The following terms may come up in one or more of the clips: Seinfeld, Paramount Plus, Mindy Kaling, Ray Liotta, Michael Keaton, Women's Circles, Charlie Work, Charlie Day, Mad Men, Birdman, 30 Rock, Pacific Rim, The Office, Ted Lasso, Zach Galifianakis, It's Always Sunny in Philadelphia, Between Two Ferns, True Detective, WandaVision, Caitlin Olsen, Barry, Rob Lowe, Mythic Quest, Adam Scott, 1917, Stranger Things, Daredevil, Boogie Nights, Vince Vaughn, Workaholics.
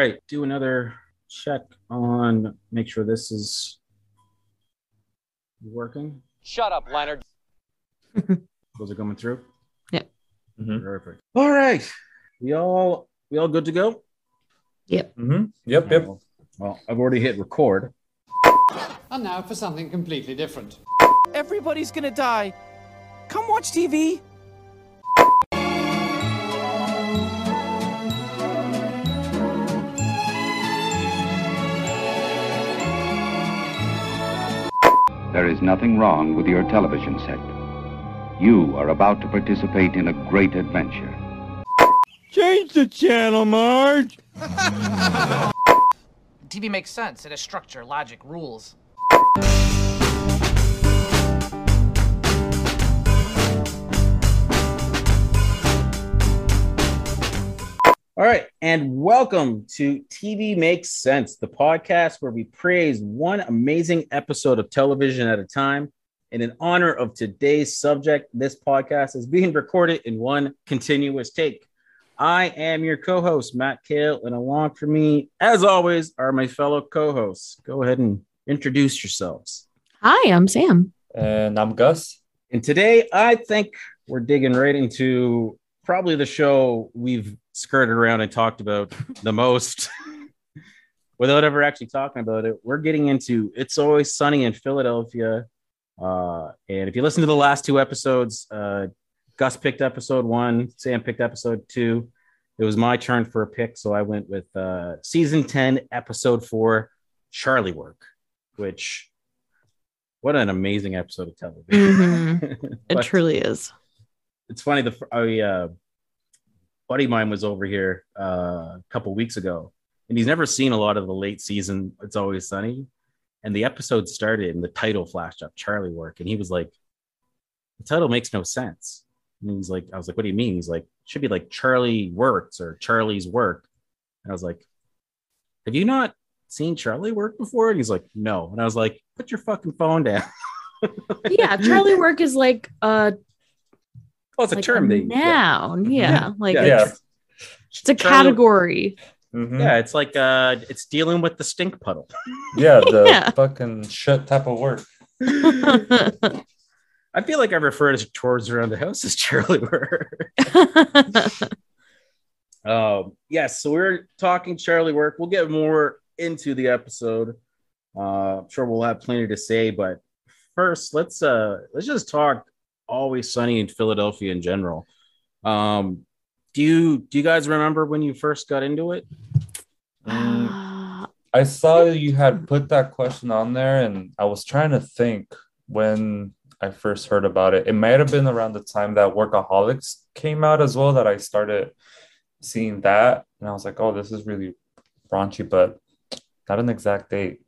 right, do another check on, make sure this is working. Shut up, Leonard. Those are coming through? Yeah. Mm-hmm. Perfect. All right. We all good to go? Yep. Mm-hmm. Yep. Well, I've already hit record. And now for something completely different. Everybody's gonna die. Come watch TV. There is nothing wrong with your television set. You are about to participate in a great adventure. Change the channel, Marge! TV makes sense. It has structure, logic, rules. All right, and welcome to TV Makes Sense, the podcast where we praise one amazing episode of television at a time. And in honor of today's subject, this podcast is being recorded in one continuous take. I am your co-host, Matt Kale, and along for me, as always, are my fellow co-hosts. Go ahead and introduce yourselves. Hi, I'm Sam. And I'm Gus. And today, I think we're digging right into probably the show we've skirted around and talked about the most without ever actually talking about it. We're getting into It's Always Sunny in Philadelphia. And if you listen to the last two episodes, Gus picked episode 1, Sam picked episode 2. It was my turn for a pick, so I went with season 10, episode 4, Charlie Work, which, what an amazing episode of television. Mm-hmm. It truly is. It's funny, buddy of mine was over here a couple weeks ago, and he's never seen a lot of the late season It's Always Sunny. And the episode started, and the title flashed up, Charlie Work. And he was like, the title makes no sense. And he's like, I was like, what do you mean? He's like, it should be like Charlie Works or Charlie's Work. And I was like, have you not seen Charlie Work before? And he's like, no. And I was like, put your fucking phone down. Yeah, Charlie Work is like well, it's like a term they noun. Yeah. Like it's a category. Mm-hmm. Yeah, it's like it's dealing with the stink puddle. Yeah, the fucking shit type of work. I feel like I refer to chores around the house as Charlie Work. Yes, so we're talking Charlie Work. We'll get more into the episode. I'm sure we'll have plenty to say, but first let's just talk Always Sunny in Philadelphia in general. Do you guys remember when you first got into it? I saw you had put that question on there, and I was trying to think when I first heard about it. It might have been around the time that Workaholics came out as well, that I started seeing that, and I was like, oh, this is really raunchy, but not an exact date.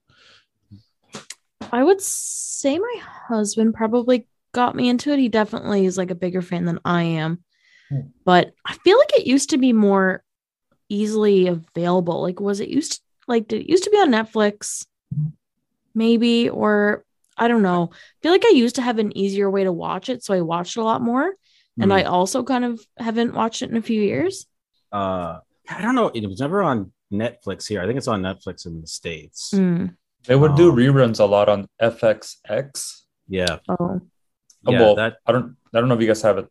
I would say my husband probably got me into it. He definitely is like a bigger fan than I am, but I feel like it used to be more easily available. Like, did it used to be on Netflix maybe, or I don't know. I feel like I used to have an easier way to watch it, so I watched a lot more. Mm-hmm. And I also kind of haven't watched it in a few years. I don't know. It was never on Netflix here. I think it's on Netflix in the States. Mm. They would do reruns a lot on FXX. Yeah. Oh. Yeah, well, I don't know if you guys have it.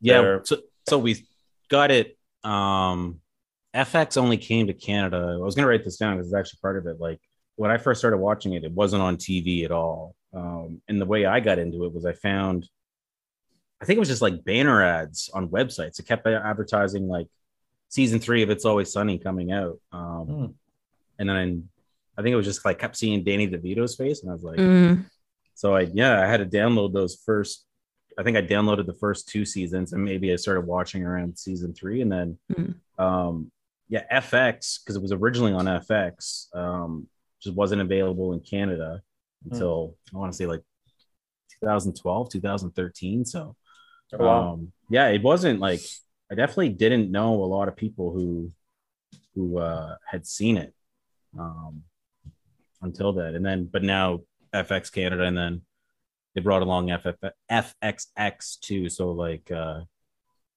Yeah, so we got it. FX only came to Canada. I was gonna write this down because it's actually part of it. Like, when I first started watching it, it wasn't on TV at all. And the way I got into it was I think it was just like banner ads on websites. It kept advertising like season 3 of It's Always Sunny coming out. And then I think it was just like kept seeing Danny DeVito's face, and I was like. Mm. So I had to download those first. I think I downloaded the first 2 seasons, and maybe I started watching around season 3, and then, FX, because it was originally on FX, just wasn't available in Canada until I want to say like 2012, 2013. So, it wasn't like, I definitely didn't know a lot of people who had seen it until then, and then, but now. FX Canada, and then they brought along FXX too. So like I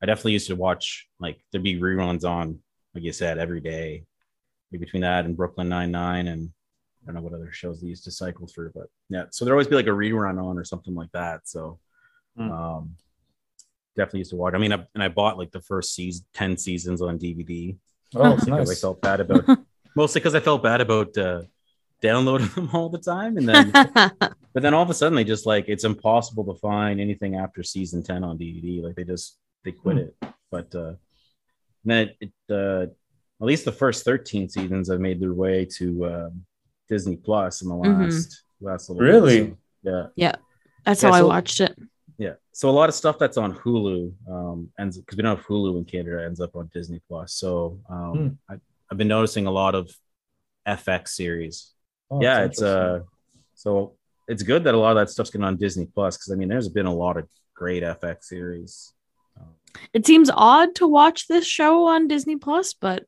definitely used to watch, like there'd be reruns on, like you said, every day. between that and Brooklyn Nine-Nine, and I don't know what other shows they used to cycle through, but yeah, so there'd always be like a rerun on or something like that. So definitely used to watch. I mean, I bought like the first 10 seasons on DVD. Oh, that's nice. I felt bad about mostly because I felt bad about downloading them all the time, and then but then all of a sudden they just like, it's impossible to find anything after season 10 on DVD. Like they quit it. But then at least the first 13 seasons have made their way to Disney Plus in the last little bit, so, yeah, that's how I watched it. Yeah, so a lot of stuff that's on Hulu ends, because we don't have Hulu in Canada, ends up on Disney Plus. So I've been noticing a lot of FX series. Oh, yeah, it's so it's good that a lot of that stuff's getting on Disney Plus, because I mean, there's been a lot of great FX series. It seems odd to watch this show on Disney Plus, but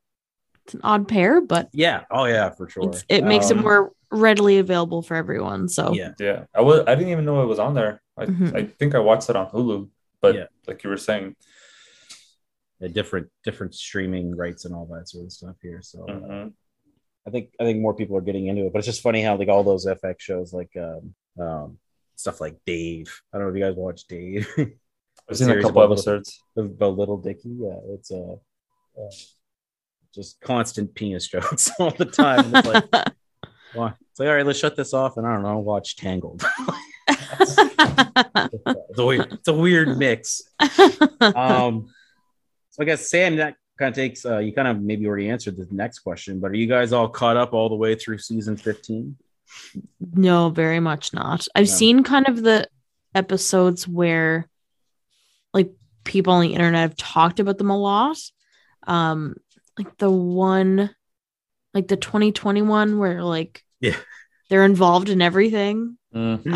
it's an odd pair. But yeah, oh yeah, for sure, it makes it more readily available for everyone. So yeah, I didn't even know it was on there. I think I watched it on Hulu, but like you were saying, different streaming rights and all that sort of stuff here. So I think more people are getting into it, but it's just funny how like all those FX shows, like stuff like Dave. I don't know if you guys watch Dave. I've seen a couple episodes about Little Dickie. Yeah, it's just constant penis jokes all the time. It's like, it's like, all right, let's shut this off, and I don't know, watch Tangled. It's a weird mix. So I guess, Sam, that kind of takes you kind of maybe already answered the next question, but are you guys all caught up all the way through season 15? No, very much not. I've seen kind of the episodes where like people on the internet have talked about them a lot. Like the one, like the 2021 where like they're involved in everything. So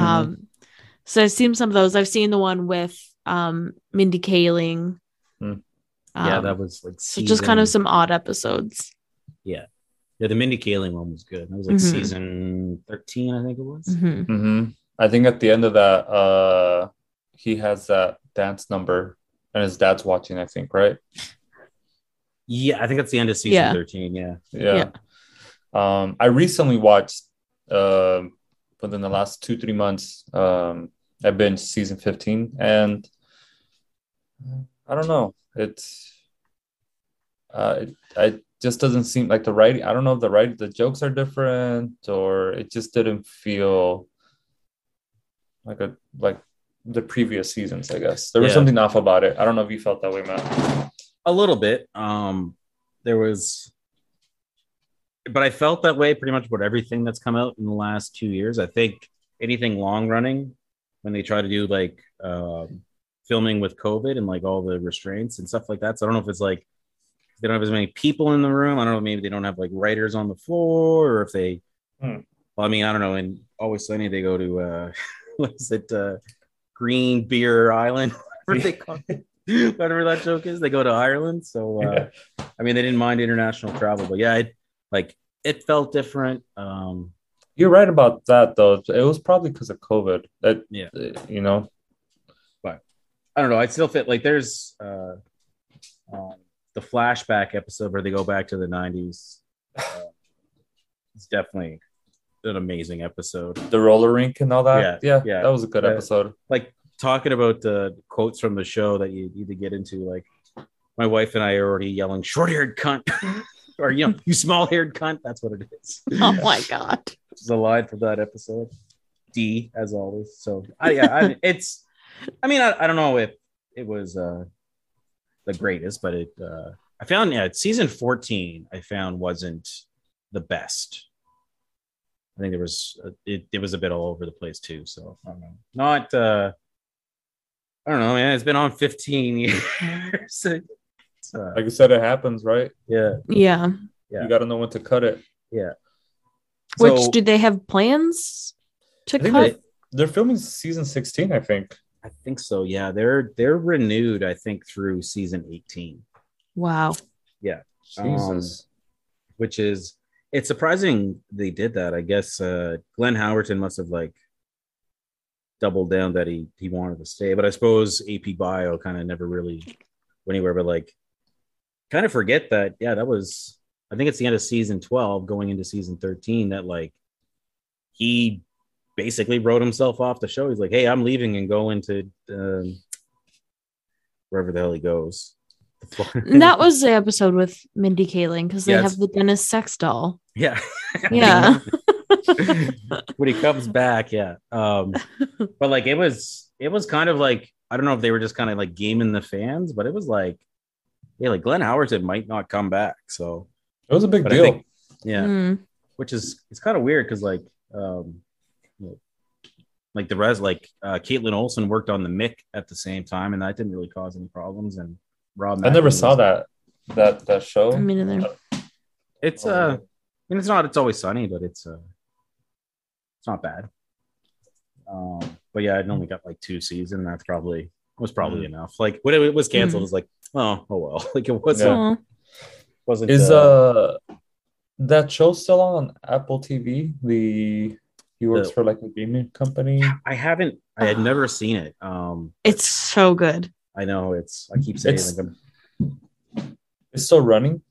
I've seen some of those. I've seen the one with Mindy Kaling. Yeah, that was like season... so just kind of some odd episodes. Yeah, the Mindy Kaling one was good. That was like season 13, I think it was. I think at the end of that, he has that dance number, and his dad's watching, I think, right? Yeah, I think that's the end of season 13. Yeah. I recently watched, within the last 2-3 months, I've been season 15, and I don't know, it just doesn't seem like the writing. I don't know if the jokes are different, or it just didn't feel like the previous seasons. I guess there was something off about it. I don't know if you felt that way, Matt. A little bit. There was, but I felt that way pretty much about everything that's come out in the last 2 years. I think anything long running, when they try to do like filming with COVID and like all the restraints and stuff like that. So I don't know if it's like they don't have as many people in the room. I don't know. Maybe they don't have like writers on the floor, or if they. Well, I mean, I don't know. And Always Sunny, they go to what is it? Green Beer Island, whatever that joke is. They go to Ireland, so I mean, they didn't mind international travel, but yeah, it felt different. You're right about that, though. It was probably because of COVID. You know, but I don't know. I still feel like there's the flashback episode where they go back to the 90s. It's definitely an amazing episode. The roller rink and all that. Yeah. That was a good episode. Like talking about the quotes from the show that you need to get into. Like my wife and I are already yelling "short-haired cunt," or "you small-haired cunt." That's what it is. Oh my god! It's a line for that episode. D, as always. So I don't know if it was the greatest, but it. I found season 14. I found wasn't the best. I think there was it was a bit all over the place too. So I don't know. Not I don't know, man. It's been on 15 years. Like I said, it happens, right? Yeah. You got to know when to cut it. Yeah. Which do they have plans to cut? They're filming season 16, I think. I think so. Yeah, they're renewed, I think, through season 18. Wow. Yeah. Jesus. It's surprising they did that. I guess Glenn Howerton must have like doubled down that he wanted to stay. But I suppose AP Bio kind of never really went anywhere. But like, kind of forget that. Yeah, that was. I I think it's the end of season 12 going into season 13 that like he basically wrote himself off the show. He's like, hey, I'm leaving and going to wherever the hell he goes. That was the episode with Mindy Kaling because they have the Dennis sex doll. Yeah. Yeah. When he comes back. Yeah. But like, it was kind of like, I don't know if they were just kind of like gaming the fans, but it was like, yeah, like Glenn Howerton might not come back. So it was a big deal. Which is, it's kind of weird. Cause like, Caitlin Olsen worked on the Mick at the same time and that didn't really cause any problems. And Rob, I never saw that show. I mean, it's It's Always Sunny, but it's not bad. But yeah, it only got like 2 seasons. And that's probably enough. Like when it was canceled, it was like, oh well, like it wasn't. Yeah. Wasn't is that show still on Apple TV? He works for like a gaming company. I had never seen it. It's so good. I know I keep saying it's still running.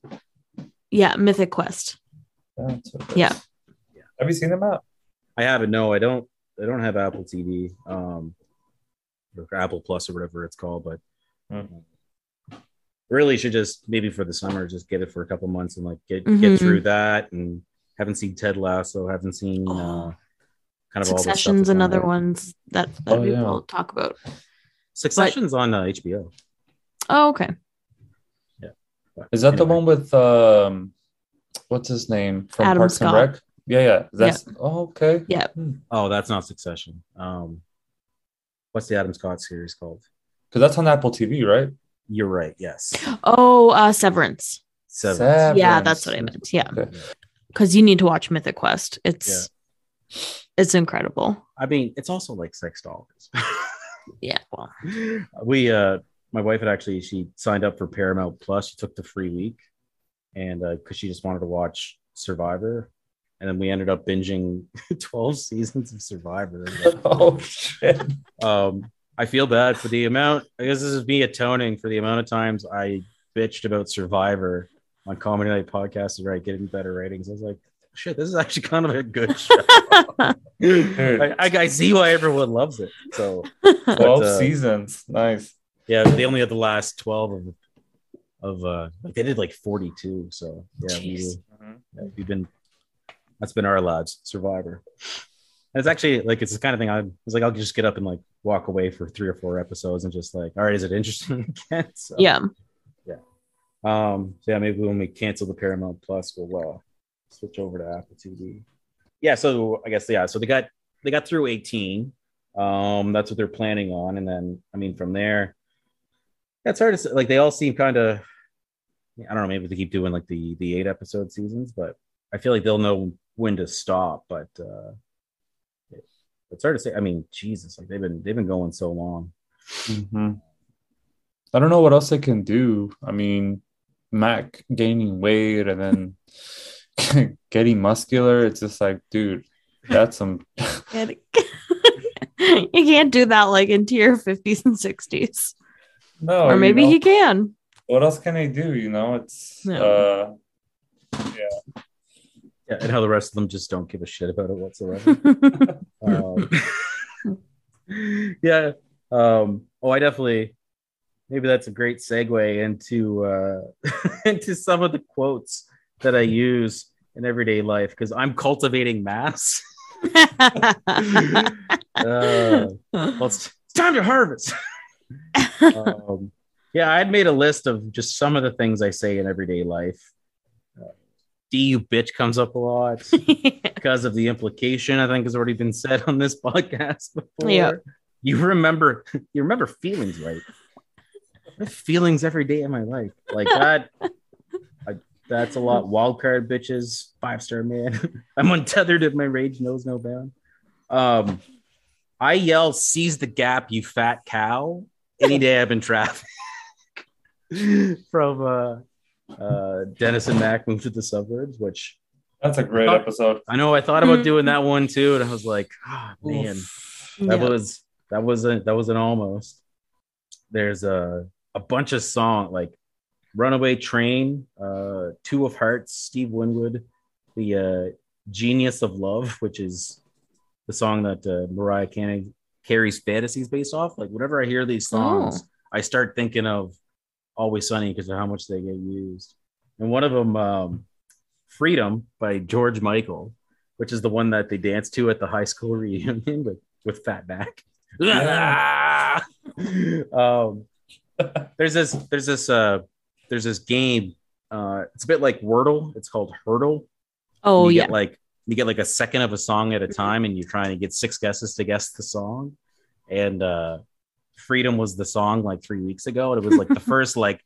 Yeah, Mythic Quest. Yeah. Have you seen them out? I haven't. No, I don't have Apple TV, or Apple Plus or whatever it's called. But really, should just maybe for the summer, just get it for a couple months and like get through that. And haven't seen Ted Lasso. Haven't seen kind of Succession's all the stuff and other ones that people talk about. Succession's on HBO. Oh, okay. Yeah. But is that the one with what's his name from Adam Parks Scott. And Rec? Yeah. That's okay. Yeah. Oh, that's not Succession. What's the Adam Scott series called? Because that's on Apple TV, right? You're right. Yes. Oh, Severance. Yeah, that's what I meant. Yeah. Because you need to watch Mythic Quest. It's incredible. I mean, it's also like sex dolls. Yeah, well, we my wife had actually she signed up for Paramount Plus. She took the free week, and because she just wanted to watch Survivor, and then we ended up binging 12 seasons of Survivor. Oh shit! I feel bad for the amount. I guess this is me atoning for the amount of times I bitched about Survivor on Comedy Night podcasts where I get better ratings. I was like, shit, this is actually kind of a good show. I see why everyone loves it. So 12 seasons, nice. Yeah, they only had the last 12 of like they did like 42. So yeah, we've been that's been our lives, Survivor. And it's actually like it's the kind of thing I'll just get up and like walk away for 3 or 4 episodes and just like, all right, is it interesting again? So, yeah. Maybe when we cancel the Paramount Plus, we'll switch over to Apple TV. Yeah, so I guess so they got through 18. That's what they're planning on, and then I mean from there, that's hard to say. Like they all seem kind of, I don't know, maybe they keep doing like the 8 episode seasons, but I feel like they'll know when to stop. But it's hard to say. I mean, Jesus, like they've been going so long. I don't know what else they can do. I mean, Mac gaining weight and then. Getting muscular, it's just like, dude, that's some. You can't do that like into your 50s and 60s. No, or maybe he can. What else can I do? You know, yeah, and how the rest of them just don't give a shit about it whatsoever. Yeah. I definitely. Maybe that's a great segue into into some of the quotes that I use in everyday life because I'm cultivating mass. It's time to harvest. I'd made a list of just some of the things I say in everyday life. D you bitch comes up a lot because of the implication I think has already been said on this podcast before. Yep. You remember feelings, right? I have feelings every day of my life like that. That's a lot. Wildcard bitches, 5-star man. I'm untethered if my rage knows no bound. I yell, seize the gap, you fat cow, any day I'm in traffic. From Dennis and Mac Moved to the Suburbs, which... That's a great episode. I know, I thought about doing that one too, and I was like, man, that was an almost. There's a bunch of songs, like Runaway Train, Two of Hearts, Steve Winwood, the Genius of Love, which is the song that Mariah Carey's Fantasy is based off. Like, whenever I hear these songs, I start thinking of Always Sunny because of how much they get used. And one of them, Freedom by George Michael, which is the one that they dance to at the high school reunion with Fatback. Yeah. There's this game. It's a bit like Wordle. It's called Hurdle. Oh, you get like a second of a song at a time, and you're trying to get six guesses to guess the song. And Freedom was the song like 3 weeks ago, and it was like the first like,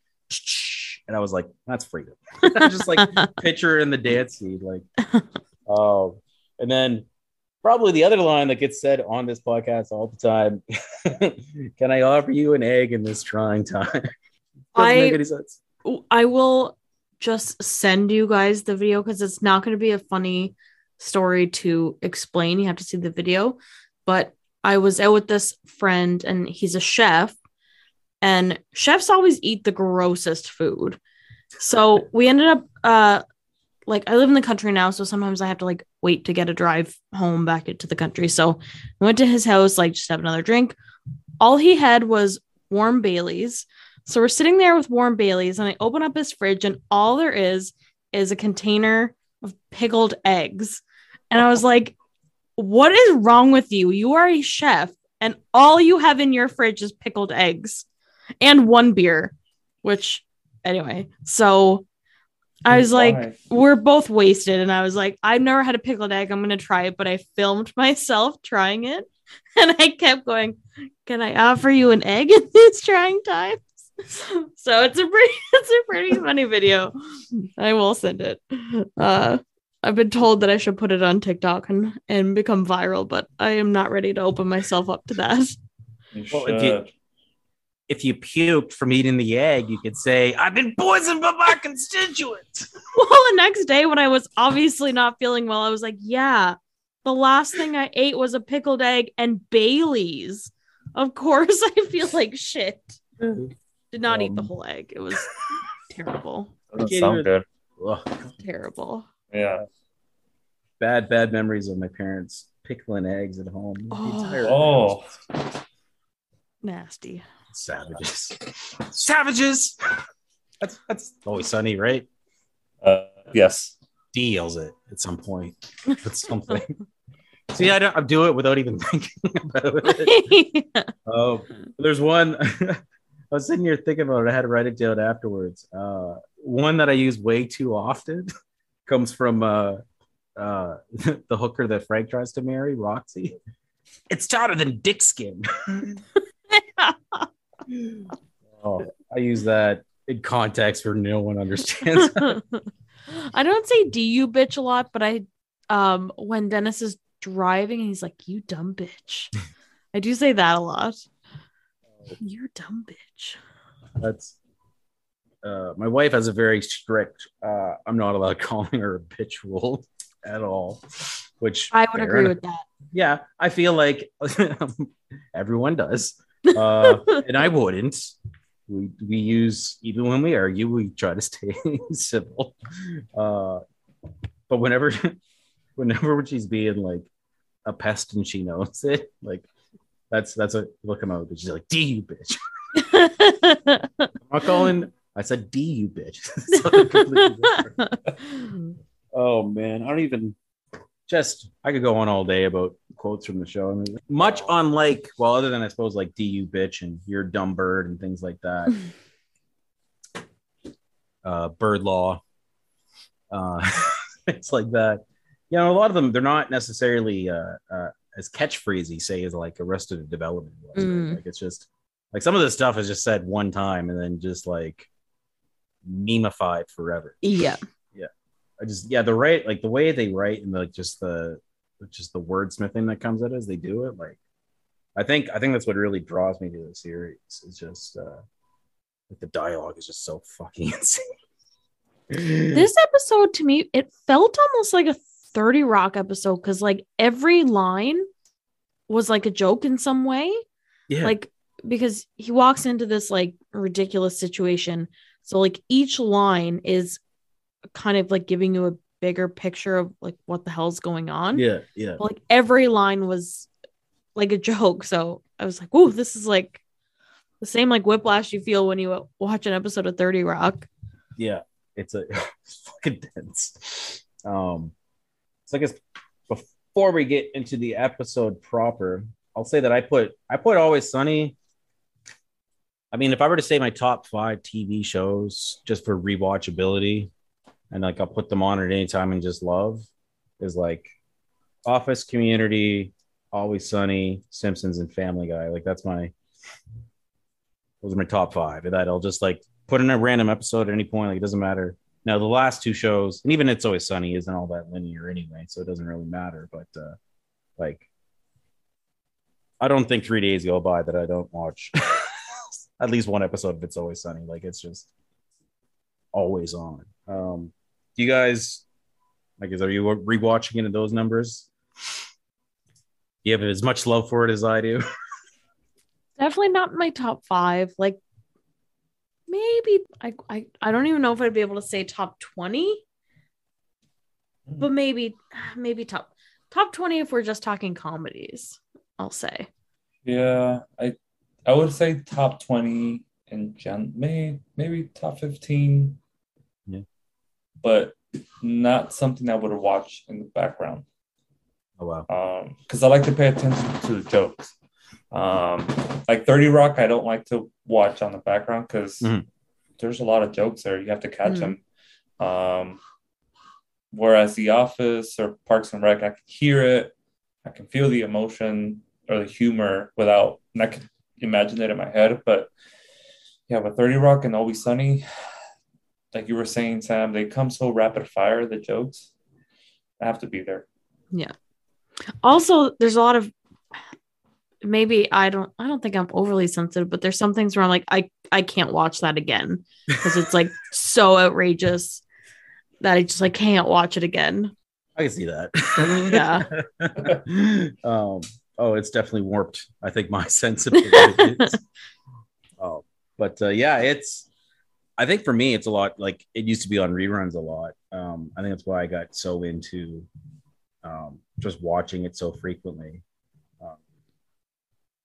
and I was like, that's Freedom. Just like picture in the dance scene, like, oh, and then. Probably the other line that gets said on this podcast all the time. Can I offer you an egg in this trying time? Doesn't make any sense. I will just send you guys the video because it's not going to be a funny story to explain. You have to see the video. But I was out with this friend and he's a chef. And chefs always eat the grossest food. So we ended up... like I live in the country now, so sometimes I have to like wait to get a drive home back into the country. So I went to his house, like just have another drink. All he had was warm Baileys. So we're sitting there with warm Baileys and I open up his fridge and all there is a container of pickled eggs. And I was like, what is wrong with you? You are a chef and all you have in your fridge is pickled eggs and one beer, which anyway, so I was like, we're both wasted. And I was like, I've never had a pickled egg. I'm going to try it. But I filmed myself trying it. And I kept going, can I offer you an egg in these trying times? So it's a pretty funny video. I will send it. I've been told that I should put it on TikTok and become viral. But I am not ready to open myself up to that. Well, if you puked from eating the egg, you could say, I've been poisoned by my constituents. Well, the next day when I was obviously not feeling well, I was like, yeah, the last thing I ate was a pickled egg and Baileys. Of course, I feel like shit. Did not eat the whole egg. It was terrible. Doesn't sound good. Terrible. Yeah. Bad memories of my parents pickling eggs at home. Nasty. Savages. That's Always Sunny, right? Yes. D yells it at some point. That's something. See, I do it without even thinking about it. Yeah. Oh, there's one. I was sitting here thinking about it. I had to write it down afterwards. One that I use way too often comes from the hooker that Frank tries to marry, Roxy. It's tighter than dick skin. Oh, I use that in context where no one understands. I don't say "do you bitch" a lot, but I, when Dennis is driving and he's like, "You dumb bitch," I do say that a lot. You're dumb bitch. That's my wife has a very strict. I'm not allowed calling her a bitch rule at all, which I would agree with that. Yeah, I feel like everyone does. And I wouldn't. We use, even when we argue, we try to stay civil. But whenever she's being like a pest and she knows it, like that's what will come out. She's like, "D you bitch." I'm not calling. I said, "D you bitch." Oh man, I don't even. Just, I could go on all day about quotes from the show. I mean, much unlike, well, other than I suppose like "D you bitch" and "you're a dumb bird" and things like that. Bird law. It's like that. You know, a lot of them, they're not necessarily as catchphrasey, say, as like Arrested Development. Like it's just, like some of this stuff is just said one time and then just like memeified forever. Yeah. I just they write like the way they write and like just the wordsmithing that comes out as they do it. Like I think that's what really draws me to the series. It's just like the dialogue is just so fucking insane. This episode to me, it felt almost like a 30 Rock episode because like every line was like a joke in some way. Yeah. Like because he walks into this like ridiculous situation. So like each line is kind of like giving you a bigger picture of like what the hell's going on. Yeah. Yeah. But, like every line was like a joke. So I was like, whoa, this is like the same like whiplash you feel when you watch an episode of 30 Rock. Yeah. It's fucking dense. So I guess before we get into the episode proper, I'll say that I put Always Sunny. I mean, if I were to say my top 5 TV shows just for rewatchability, and like I'll put them on at any time and just love, is like Office, Community, Always Sunny, Simpsons, and Family Guy. Like those are my top 5. And that I'll just like put in a random episode at any point. Like it doesn't matter. Now the last 2 shows, and even It's Always Sunny isn't all that linear anyway, so it doesn't really matter. But like, I don't think 3 days go by that I don't watch at least one episode of It's Always Sunny. Like it's just always on. Do you guys, like, are you rewatching into those numbers? You have as much love for it as I do. Definitely not my top 5. Like maybe I don't even know if I'd be able to say top 20, but maybe top 20 if we're just talking comedies, I'll say. Yeah, I would say top 20 and maybe top 15. Yeah, but not something I would have watched in the background. Oh wow! Because I like to pay attention to the jokes. Like 30 Rock, I don't like to watch on the background because there's a lot of jokes there. You have to catch them. Whereas The Office or Parks and Rec, I can hear it. I can feel the emotion or the humor without, and I can imagine it in my head. But yeah, with 30 Rock and Always Sunny, like you were saying, Sam, they come so rapid fire, the jokes. I have to be there. Yeah. Also, there's a lot of, maybe I don't think I'm overly sensitive, but there's some things where I'm like, I can't watch that again because it's like so outrageous that I just like can't watch it again. I can see that. Yeah. It's definitely warped, I think, my sensitivity. But yeah, it's, I think for me, it's a lot like it used to be on reruns a lot. I think that's why I got so into just watching it so frequently.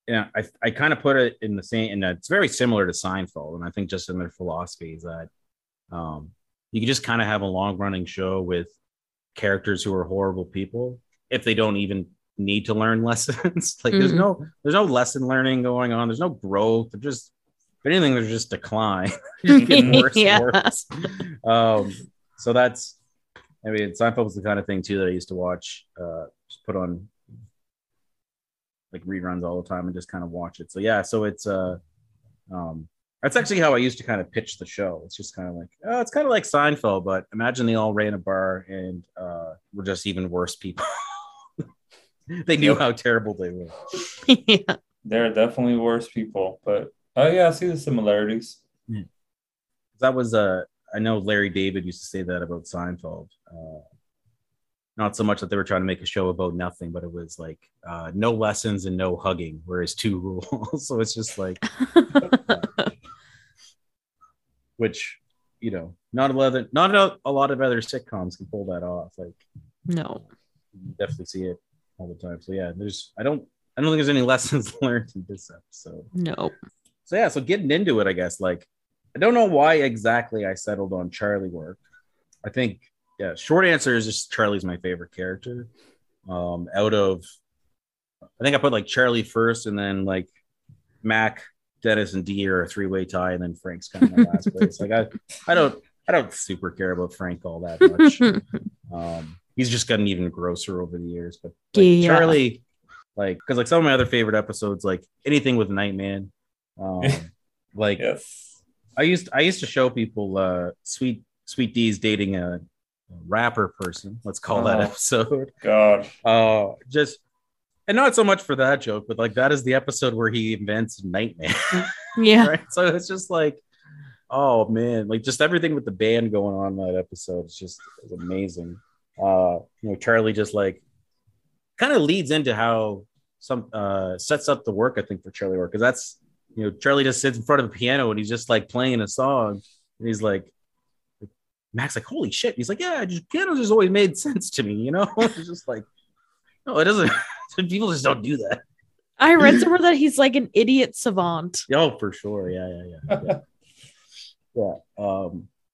Yeah, I kind of put it in the same, and it's very similar to Seinfeld, and I think just in their philosophy is that you can just kind of have a long-running show with characters who are horrible people if they don't even need to learn lessons. Like there's no lesson learning going on. There's no growth. They're just, if anything, there's just decline. Just getting worse and worse. So that's, I mean, Seinfeld was the kind of thing too that I used to watch, just put on like reruns all the time and just kind of watch it. So yeah, so it's that's actually how I used to kind of pitch the show. It's just kind of like, oh, it's kind of like Seinfeld, but imagine they all ran a bar and were just even worse people. They knew how terrible they were. Yeah. They're definitely worse people, but oh yeah, I see the similarities. Yeah. That was I know Larry David used to say that about Seinfeld. Not so much that they were trying to make a show about nothing, but it was like no lessons and no hugging were his 2 rules. So it's just like, which, you know, not a lot of other sitcoms can pull that off. Like, no, you definitely see it all the time. So yeah, I don't think there's any lessons learned in this episode. No. So yeah, so getting into it, I guess, like, I don't know why exactly I settled on Charlie Work. I think, yeah, short answer is just Charlie's my favorite character. I think I put like Charlie first, and then like Mac, Dennis, and D are a 3-way tie, and then Frank's kind of my last place. Like I don't super care about Frank all that much. He's just gotten even grosser over the years. But like, yeah. Charlie, like, because like some of my other favorite episodes, like anything with Nightman, like yes. I used to show people Sweet D's dating a rapper person, let's call that episode. God. Just, and not so much for that joke, but like that is the episode where he invents Nightman. Yeah. Right? So it's just like, oh man, like just everything with the band going on in that episode is just amazing. You know, Charlie just like kind of leads into how some sets up the work, I think, for Charlie Work, because that's, you know, Charlie just sits in front of a piano and he's just like playing a song. And he's like, Mac's like, holy shit. He's like, yeah, piano just always made sense to me, you know? It's just like, no, it doesn't. People just don't do that. I read somewhere that he's like an idiot savant. Oh, for sure. Yeah. Yeah.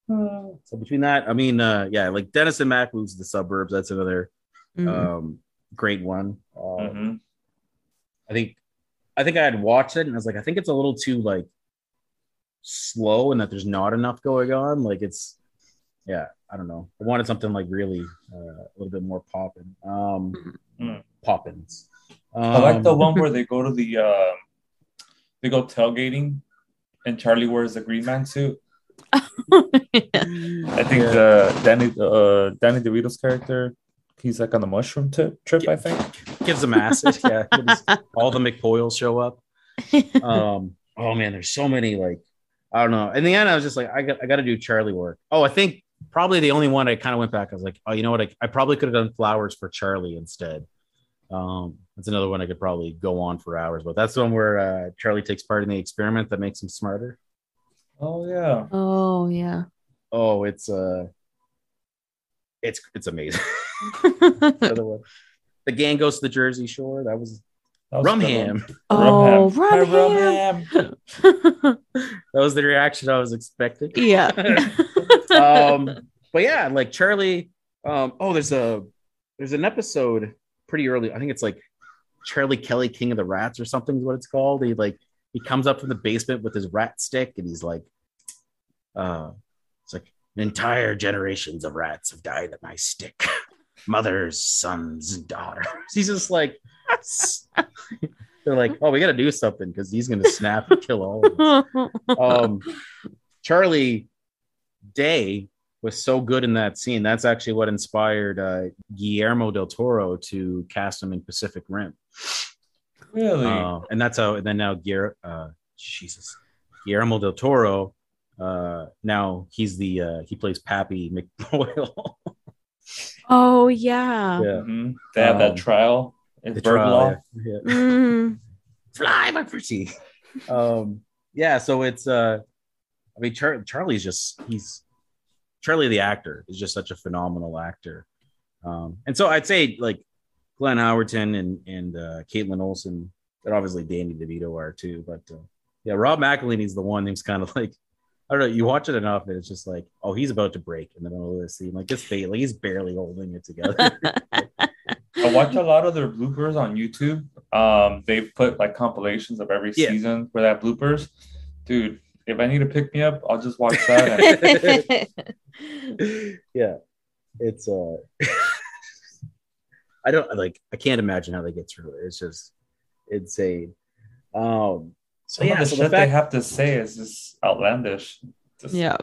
So between that, I mean, yeah, like Dennis and Mac moves to the suburbs. That's another great one. I think I had watched it and I was like, I think it's a little too like slow and that there's not enough going on. Like it's, yeah, I don't know. I wanted something like really a little bit more poppin'. Poppins. I like the one where they go to the they go tailgating and Charlie wears the green man suit. I think the Danny DeVito's character, he's like on the mushroom trip, I think. Gives him acid. Yeah. All the McPoyles show up. Oh man, there's so many, like, I don't know. In the end, I was just like, I got to do Charlie Work. Oh, I think probably the only one I kind of went back. I was like, oh, you know what? I probably could have done Flowers for Charlie instead. That's another one I could probably go on for hours, but that's the one where Charlie takes part in the experiment that makes him smarter. Oh yeah. Oh, it's amazing. Another one. The gang goes to the Jersey Shore. That was Rumham. Oh, Rumham. That was the reaction I was expecting. Yeah. But yeah, like Charlie. There's an episode pretty early. I think it's like Charlie Kelly, King of the Rats, or something is what it's called. He comes up from the basement with his rat stick, and he's like, it's like entire generations of rats have died at my stick. Mothers, sons, and daughters. He's just like, they're like, oh, we got to do something because he's going to snap and kill all of us. Charlie Day was so good in that scene. That's actually what inspired Guillermo del Toro to cast him in Pacific Rim. Really? And that's how, and then now Guillermo del Toro, now he's the, he plays Pappy McPoyle. Oh, yeah. They have that trial in the Bird Law. Yeah. Fly, my pretty. Yeah, so it's, I mean, Charlie's just, Charlie the actor is just such a phenomenal actor. And so I'd say, like, Glenn Howerton and Caitlin Olsen, and obviously Danny DeVito are too. But yeah, Rob McElhenney's the one who's kind of like, I don't know, you watch it enough and it's just like, oh, he's about to break in the middle of this scene. Like this failing, he's barely holding it together. I watch a lot of their bloopers on YouTube. They put like compilations of every season where they have bloopers. Dude, if I need to pick me up, I'll just watch that. Yeah. It's I can't imagine how they get through it. It's just insane. So the shit they have to say is just outlandish. Yeah.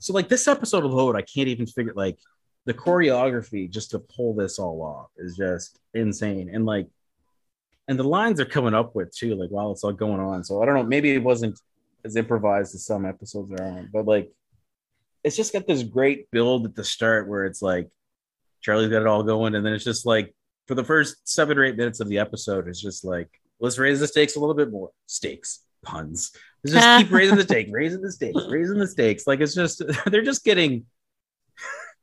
So like this episode alone, I can't even figure, like the choreography just to pull this all off is just insane. And like, and the lines are coming up with too, like while it's all going on. So I don't know, maybe it wasn't as improvised as some episodes are on, but like, it's just got this great build at the start where it's like, Charlie's got it all going, and then it's just like for the first 7 or 8 minutes of the episode, it's just like, let's raise the stakes a little bit more. Stakes, puns. Let's just keep raising the stakes. Like it's just they're just getting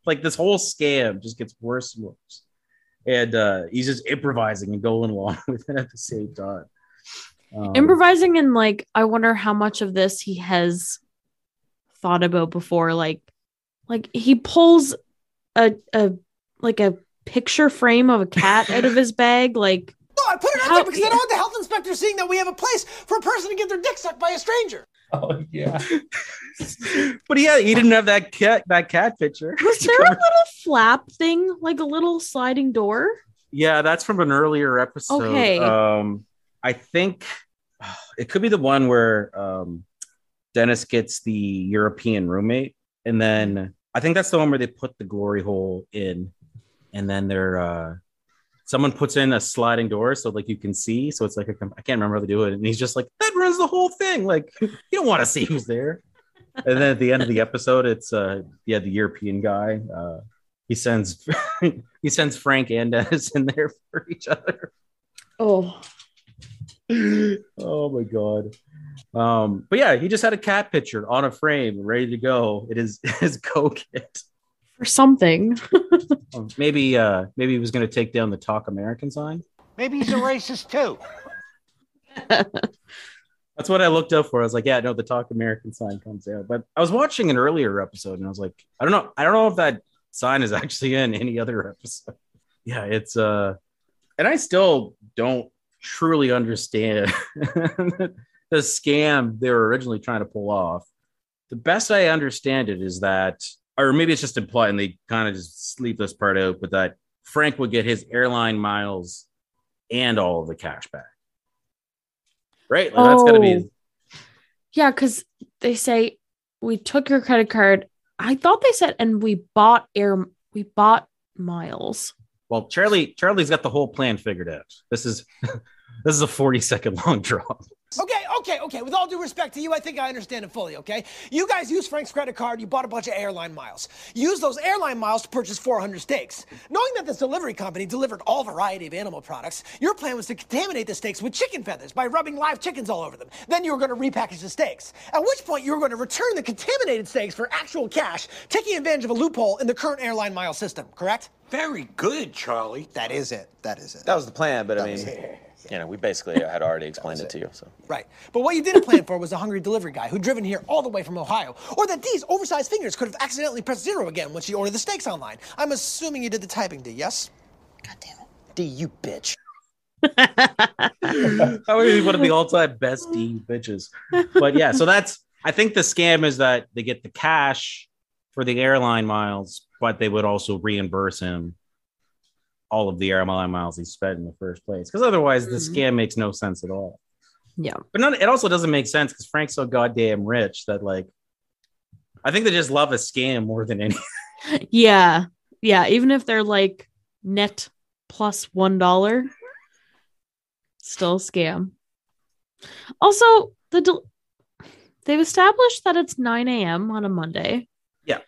like this whole scam just gets worse and worse. And he's just improvising and going along with it at the same time. Improvising, and like I wonder how much of this he has thought about before. Like he pulls a picture frame of a cat out of his bag, like... No, I put it out there because I don't want the health inspector seeing that we have a place for a person to get their dick sucked by a stranger. Oh, yeah. But yeah, he didn't have that cat picture. Was there a little flap thing, like a little sliding door? Yeah, that's from an earlier episode. Okay. I think it could be the one where Dennis gets the European roommate, and then... I think that's the one where they put the glory hole in, and then they're someone puts in a sliding door so like you can see. So it's like I can't remember how they do it, and he's just like that ruins the whole thing. Like you don't want to see who's there. And then at the end of the episode, it's the European guy. He sends Frank and Dennis in there for each other. Oh, Oh my God. But yeah, he just had a cat picture on a frame ready to go. It is his go kit for something. maybe he was going to take down the Talk American sign. Maybe he's a racist too. That's what I looked up for. I was like, yeah, no, the Talk American sign comes out. But I was watching an earlier episode and I was like, I don't know if that sign is actually in any other episode. Yeah, it's and I still don't truly understand the scam they were originally trying to pull off. The best I understand it is that, or maybe it's just implied and they kind of just sleep this part out, but that Frank would get his airline miles and all of the cash back. Right? Like, that's gotta be. Yeah, because they say we took your credit card. I thought they said, and we bought miles. Well, Charlie's got the whole plan figured out. This is a 40-second long drop. Okay. With all due respect to you, I think I understand it fully, okay? You guys used Frank's credit card. You bought a bunch of airline miles. You used those airline miles to purchase 400 steaks. Knowing that this delivery company delivered all variety of animal products, your plan was to contaminate the steaks with chicken feathers by rubbing live chickens all over them. Then you were going to repackage the steaks, at which point you were going to return the contaminated steaks for actual cash, taking advantage of a loophole in the current airline mile system, correct? Very good, Charlie. That is it. That was the plan, but we basically had already explained it to you. So. Right. But what you didn't plan for was a hungry delivery guy who'd driven here all the way from Ohio, or that Dee's oversized fingers could have accidentally pressed 0 again when she ordered the steaks online. I'm assuming you did the typing, Dee, yes? God damn it. Dee, you bitch. That was one of the all-time best Dee bitches. But yeah, so I think the scam is that they get the cash for the airline miles, but they would also reimburse him all of the airline miles he spent in the first place, because otherwise the scam makes no sense at all. Yeah, but it also doesn't make sense because Frank's so goddamn rich that, like, I think they just love a scam more than anything. Yeah. Even if they're like net plus $1, still a scam. Also, they've established that it's 9 a.m. on a Monday. Yeah,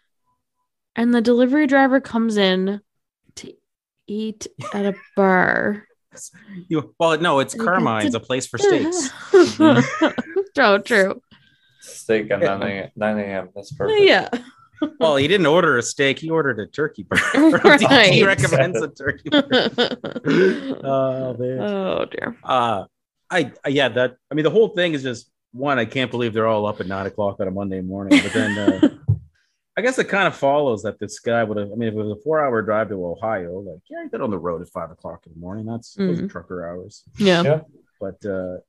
and the delivery driver comes in to eat at a bar. It's Carmine's, a place for steaks. True. Steak at 9 a.m. That's perfect. Yeah. Well, he didn't order a steak. He ordered a turkey burger. Right. He recommends a turkey burger. Oh dear. The whole thing is just one. I can't believe they're all up at 9 o'clock on a Monday morning. But then. I guess it kind of follows that this guy would have, if it was a 4-hour drive to Ohio, like, yeah, he'd been on the road at 5 o'clock in the morning. That's those are trucker hours. Yeah. But the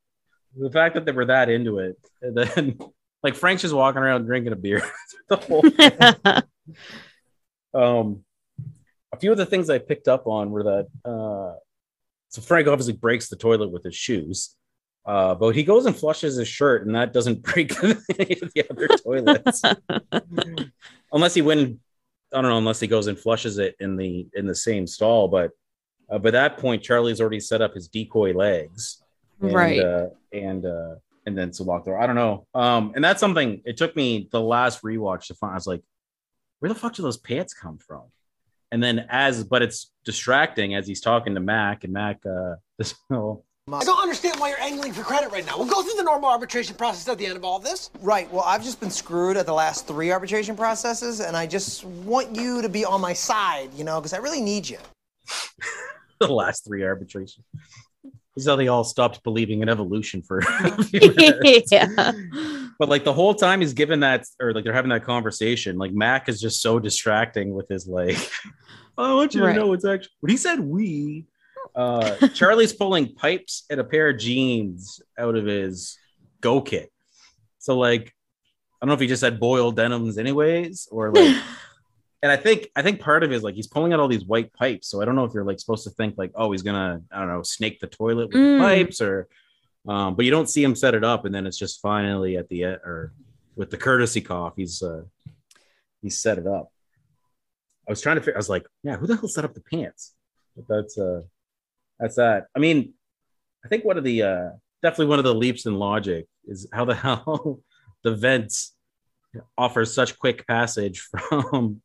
fact that they were that into it, and then like Frank's just walking around drinking a beer. The whole thing. A few of the things I picked up on were that, so Frank obviously breaks the toilet with his shoes. But he goes and flushes his shirt, and that doesn't break any of the other toilets. Unless he went, I don't know. Unless he goes and flushes it in the same stall. But by that point, Charlie's already set up his decoy legs, right? And then to walk there. I don't know. And that's something. It took me the last rewatch to find. I was like, where the fuck do those pants come from? And then but it's distracting as he's talking to Mac, and Mac this whole. I don't understand why you're angling for credit right now. We'll go through the normal arbitration process at the end of all this. Right. Well, I've just been screwed at the last 3 arbitration processes, and I just want you to be on my side, because I really need you. The last 3 arbitration. This is how they all stopped believing in evolution for a few minutes. Yeah. But, like, the whole time he's given that, or, like, they're having that conversation, like, Mac is just so distracting with his, like, I want you to know it's actually... When he said we... Charlie's pulling pipes and a pair of jeans out of his go kit. So, like, I don't know if he just had boiled denims anyways, or like, and I think part of it is like, he's pulling out all these white pipes. So I don't know if you're like supposed to think like, oh, he's gonna, I don't know, snake the toilet with the pipes or, but you don't see him set it up. And then it's just finally at the end or with the courtesy cough, he's set it up. I was like, yeah, who the hell set up the pants? But that's that. I mean, I think one of the leaps in logic is how the hell the vents offer such quick passage from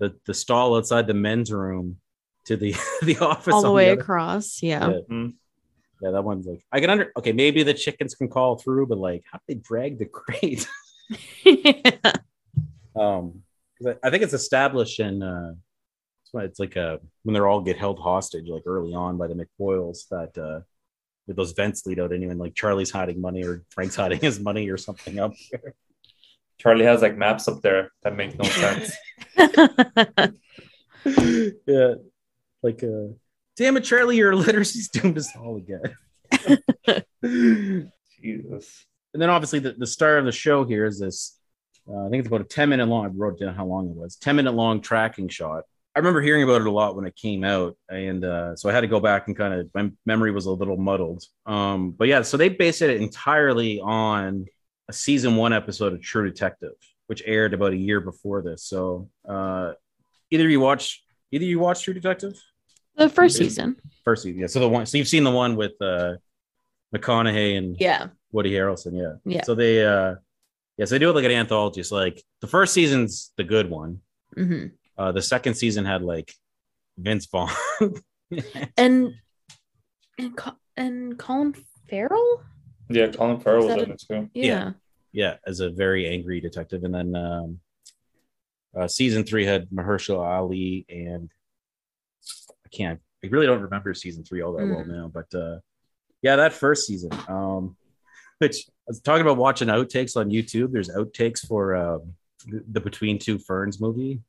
the stall outside the men's room to the office all the way across. Yeah. Yeah, that one's like, I can okay, maybe the chickens can call through, but like, how do they drag the crate? Yeah. I think it's established in it's like when they're all get held hostage, like early on by the McFoyles, that those vents lead out anyway, and like Charlie's hiding money or Frank's hiding his money or something up there. Charlie has like maps up there that make no sense. Yeah, like damn it, Charlie, your illiteracy's doomed us all again. Jesus. And then obviously the star of the show here is this. I think it's about a 10-minute long. I wrote down how long it was. 10-minute long tracking shot. I remember hearing about it a lot when it came out, and so I had to go back and kind of my memory was a little muddled. But yeah, so they based it entirely on a season 1 episode of True Detective, which aired about a year before this. So either you watch True Detective, the first season, yeah. So the one, so you've seen the one with McConaughey and Woody Harrelson, yeah. So they so they do it like an anthology. It's so like the first season's the good one. Mm-hmm. The second season had like Vince Vaughn and Colin Farrell. Yeah, Colin Farrell was in it too. Yeah, as a very angry detective. And then season 3 had Mahershala Ali, and I really don't remember season 3 all that well now. But that first season, which I was talking about watching outtakes on YouTube. There's outtakes for the Between Two Ferns movie.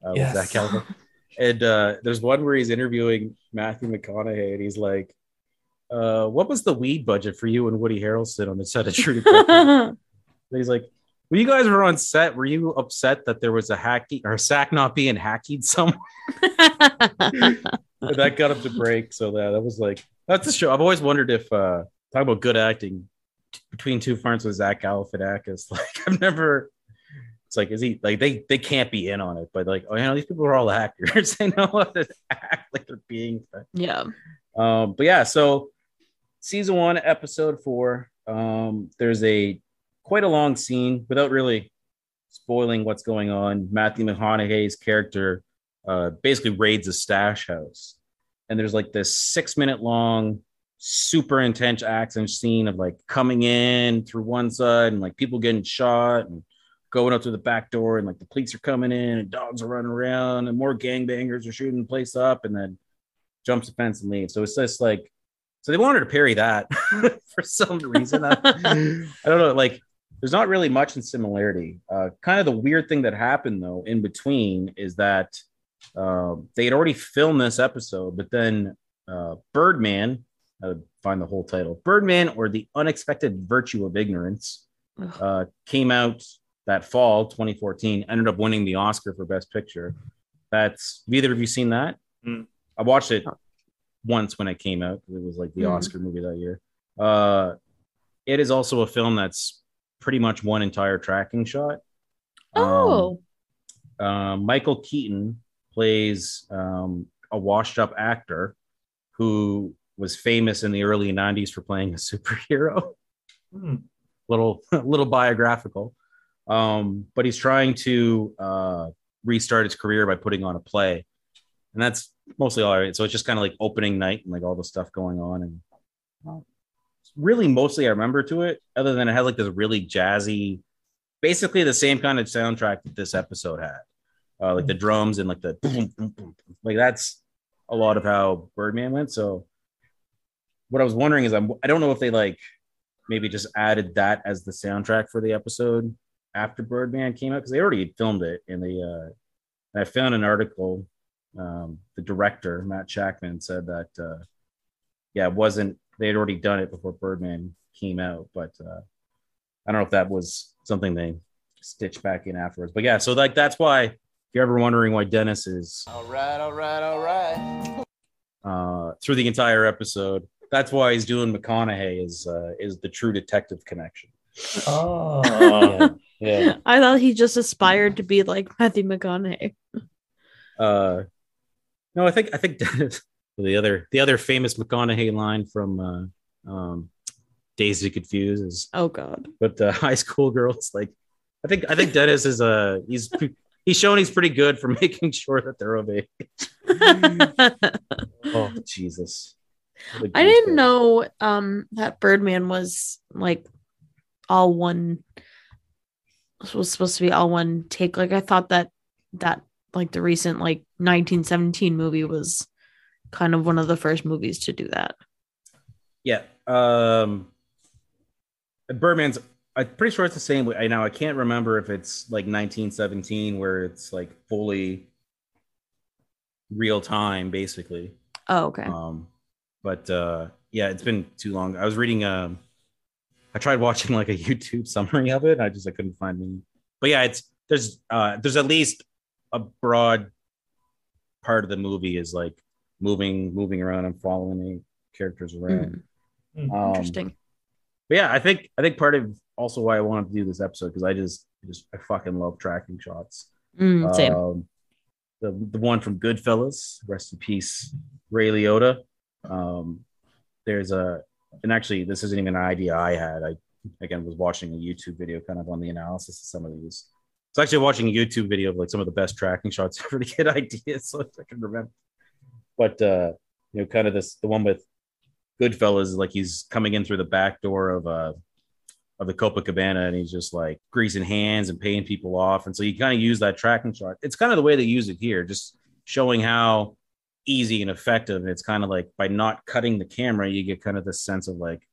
With Zach Efron. And there's one where he's interviewing Matthew McConaughey, and he's like, what was the weed budget for you and Woody Harrelson on the set of True Detective? And he's like, well, you guys were on set. Were you upset that there was a hacking or a sack not being hackied somewhere? That got up to break. So that was like, that's the show. I've always wondered if talking about good acting, Between Two Ferns with Zach Galifianakis. Like, I've never. It's like, is he like they can't be in on it, but like, oh, you know, these people are all actors. They know how to act like they're being. But yeah, so season 1, episode 4. There's quite a long scene without really spoiling what's going on. Matthew McConaughey's character basically raids a stash house, and there's like this 6-minute long, super intense action scene of like coming in through one side and like people getting shot and going up through the back door, and like the police are coming in and dogs are running around and more gangbangers are shooting the place up, and then jumps the fence and leaves. So it's just like, so they wanted to parry that for some reason. I don't know. Like, there's not really much in similarity. Kind of the weird thing that happened though, in between, is that they had already filmed this episode, but then Birdman, I would find the whole title, Birdman or The Unexpected Virtue of Ignorance, came out that fall, 2014, ended up winning the Oscar for Best Picture. That's, either of you seen that? Mm. I watched it once when it came out. It was like the Oscar movie that year. It is also a film that's pretty much one entire tracking shot. Michael Keaton plays a washed-up actor who was famous in the early 90s for playing a superhero. Little biographical. But he's trying to restart his career by putting on a play, and that's mostly all right. So it's just kind of like opening night and like all the stuff going on, and really mostly I remember to it, other than it had like this really jazzy, basically the same kind of soundtrack that this episode had, like the drums and like the boom, boom, boom. Like that's a lot of how Birdman went. So what I was wondering is I don't know if they like maybe just added that as the soundtrack for the episode after Birdman came out, because they already filmed it. And I found an article. The director, Matt Shackman, said that they had already done it before Birdman came out, but I don't know if that was something they stitched back in afterwards. But yeah, so like that's why, if you're ever wondering why Dennis is all right through the entire episode, that's why he's doing McConaughey is the True Detective connection. Oh. Yeah. I thought he just aspired to be like Matthew McConaughey. No, I think Dennis, the other famous McConaughey line from Dazed and Confused is, "Oh God!" But high school girls, like, I think Dennis is he's shown he's pretty good for making sure that they're of age. Oh Jesus! I didn't know that Birdman was like all one. Was supposed to be all one take. Like I thought that like the recent like 1917 movie was kind of one of the first movies to do that. Yeah. Birdman's, I'm pretty sure it's the same way. I know I can't remember if it's like 1917 where it's like fully real time basically. Oh, okay. But yeah, it's been too long. I was reading I tried watching like a YouTube summary of it. And I couldn't find any. But yeah, it's there's at least a broad part of the movie is like moving around and following the characters around. Mm-hmm. Interesting. But yeah, I think part of also why I wanted to do this episode because I fucking love tracking shots. Same. The one from Goodfellas, rest in peace, Ray Liotta. There's a. And actually, this isn't even an idea I had. I, again, was watching a YouTube video kind of on the analysis of some of these. It's actually watching a YouTube video of like some of the best tracking shots ever to get ideas, so I can remember. But, you know, kind of this, the one with Goodfellas, like he's coming in through the back door of the Copacabana and he's just like greasing hands and paying people off. And so you kind of use that tracking shot. It's kind of the way they use it here, just showing how easy and effective, and it's kind of like by not cutting the camera you get kind of this sense of like,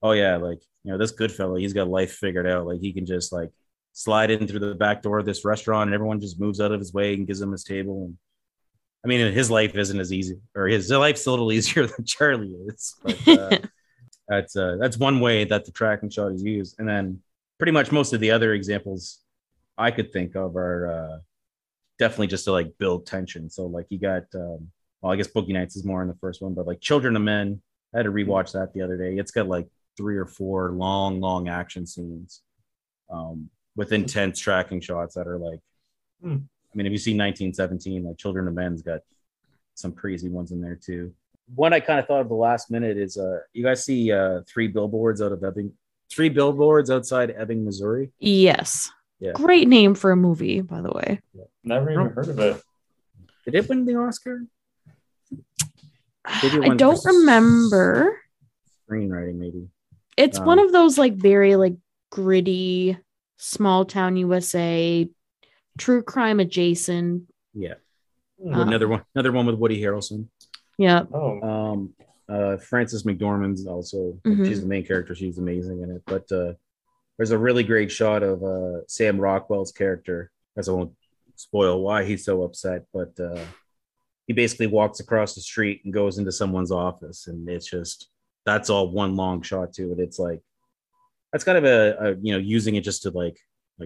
oh yeah, like, you know, this good fella, he's got life figured out, like he can just like slide in through the back door of this restaurant and everyone just moves out of his way and gives him his table. And I mean, his life isn't as easy, or his life's a little easier than Charlie is, but that's one way that the tracking shot is used. And then pretty much most of the other examples I could think of are definitely just to like build tension. So like you got well, I guess Boogie Nights is more in the first one, but like Children of Men, I had to rewatch that the other day. It's got like 3 or 4 long action scenes with intense tracking shots that are like, I mean, if you see 1917, like Children of Men's got some crazy ones in there too. One I kind of thought of the last minute is you guys see 3 Billboards Outside Ebbing, Missouri? Yes. Yeah. Great name for a movie, by the way. Yeah. Never even heard of it. Did it win the Oscar? I don't remember. Screenwriting, maybe. It's one of those like very like gritty, small town USA, true crime adjacent. Yeah. Another one with Woody Harrelson. Yeah. Oh. Frances McDormand's also. Mm-hmm. She's the main character. She's amazing in it. But there's a really great shot of Sam Rockwell's character. As I won't spoil why he's so upset, but. He basically walks across the street and goes into someone's office, and it's just, that's all one long shot to it. It's like, that's kind of a you know, using it just to like,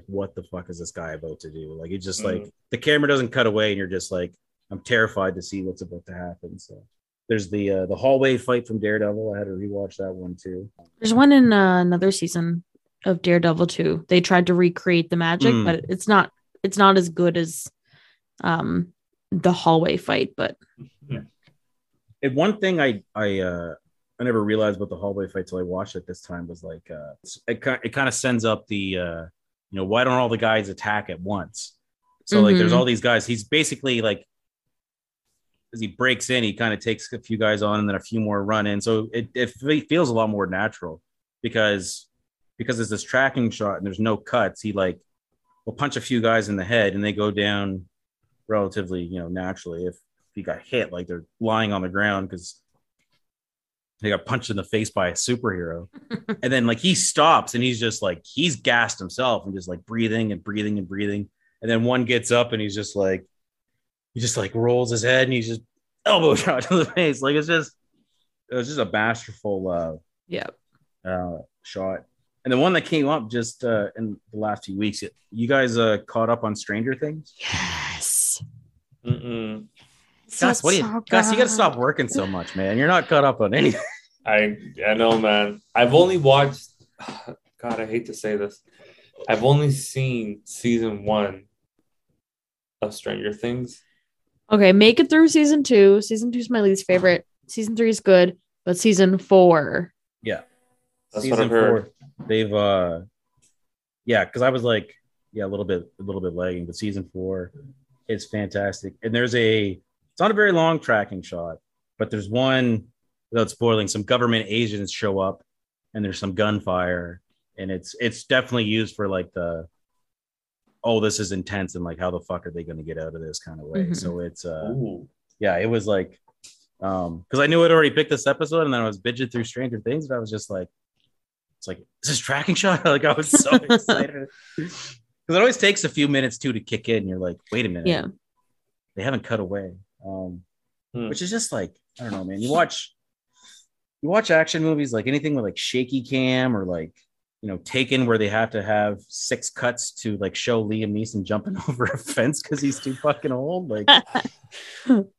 what the fuck is this guy about to do? Like, it's just like the camera doesn't cut away and you're just like, I'm terrified to see what's about to happen. So there's the hallway fight from Daredevil. I had to rewatch that one too. There's one in another season of Daredevil too. They tried to recreate the magic, but it's not as good as, the hallway fight, but yeah. And one thing I never realized about the hallway fight till I watched it this time was like it kind of sends up the you know, why don't all the guys attack at once? So like there's all these guys. He's basically like, as he breaks in, he kind of takes a few guys on and then a few more run in. So it feels a lot more natural because there's this tracking shot and there's no cuts. He like will punch a few guys in the head and they go down. Relatively, you know, naturally, if he got hit, like they're lying on the ground because they got punched in the face by a superhero. And then like he stops and he's just like, he's gassed himself and just like breathing. And then one gets up and he's just like, he just like rolls his head and he's just elbow shot to the face. Like it was just a masterful shot. And the one that came up just in the last few weeks, you guys caught up on Stranger Things? Yes. Mm-mm. Guys, you got to stop working so much, man. You're not caught up on anything. I know, man. I've only watched... God, I hate to say this. I've only seen season 1 of Stranger Things. Okay, make it through season 2. Season 2 is my least favorite. Season 3 is good, but season 4... Yeah. That's season what I've heard. 4, they've because I was like, yeah, a little bit lagging, but season 4 is fantastic. And it's not a very long tracking shot, but there's one without spoiling, some government agents show up and there's some gunfire, and it's definitely used for like the, oh, this is intense, and like, how the fuck are they going to get out of this kind of way? Mm-hmm. So it's yeah, it was like, because I knew I'd already picked this episode, and then I was bitching through Stranger Things, but I was just like, it's like, is this tracking shot? Like, I was so excited. Because it always takes a few minutes too to kick in. You're like, wait a minute. Yeah. They haven't cut away. Which is just like, I don't know, man. You watch action movies, like anything with like shaky cam or like, you know, Taken, where they have to have 6 cuts to like show Liam Neeson jumping over a fence because he's too fucking old. Like,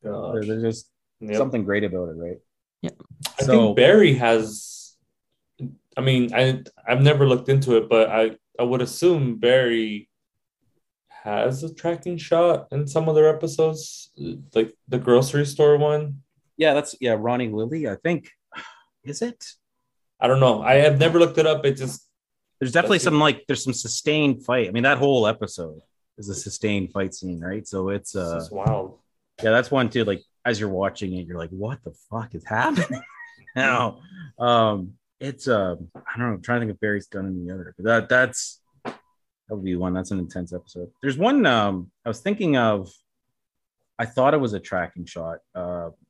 there's just something great about it, right? Yeah. I think Barry has. I mean, I've never looked into it, but I would assume Barry has a tracking shot in some of their episodes, like the grocery store one. Yeah, that's Ronnie Lilly, I think. Is it? I don't know. I have never looked it up. It just. There's definitely some sustained fight. I mean, that whole episode is a sustained fight scene, right? So it's just wild. Yeah, that's one too. Like, as you're watching it, you're like, what the fuck is happening now? I don't know. I'm trying to think if Barry's done any other, but that would be one. That's an intense episode. There's one I was thinking of. I thought it was a tracking shot.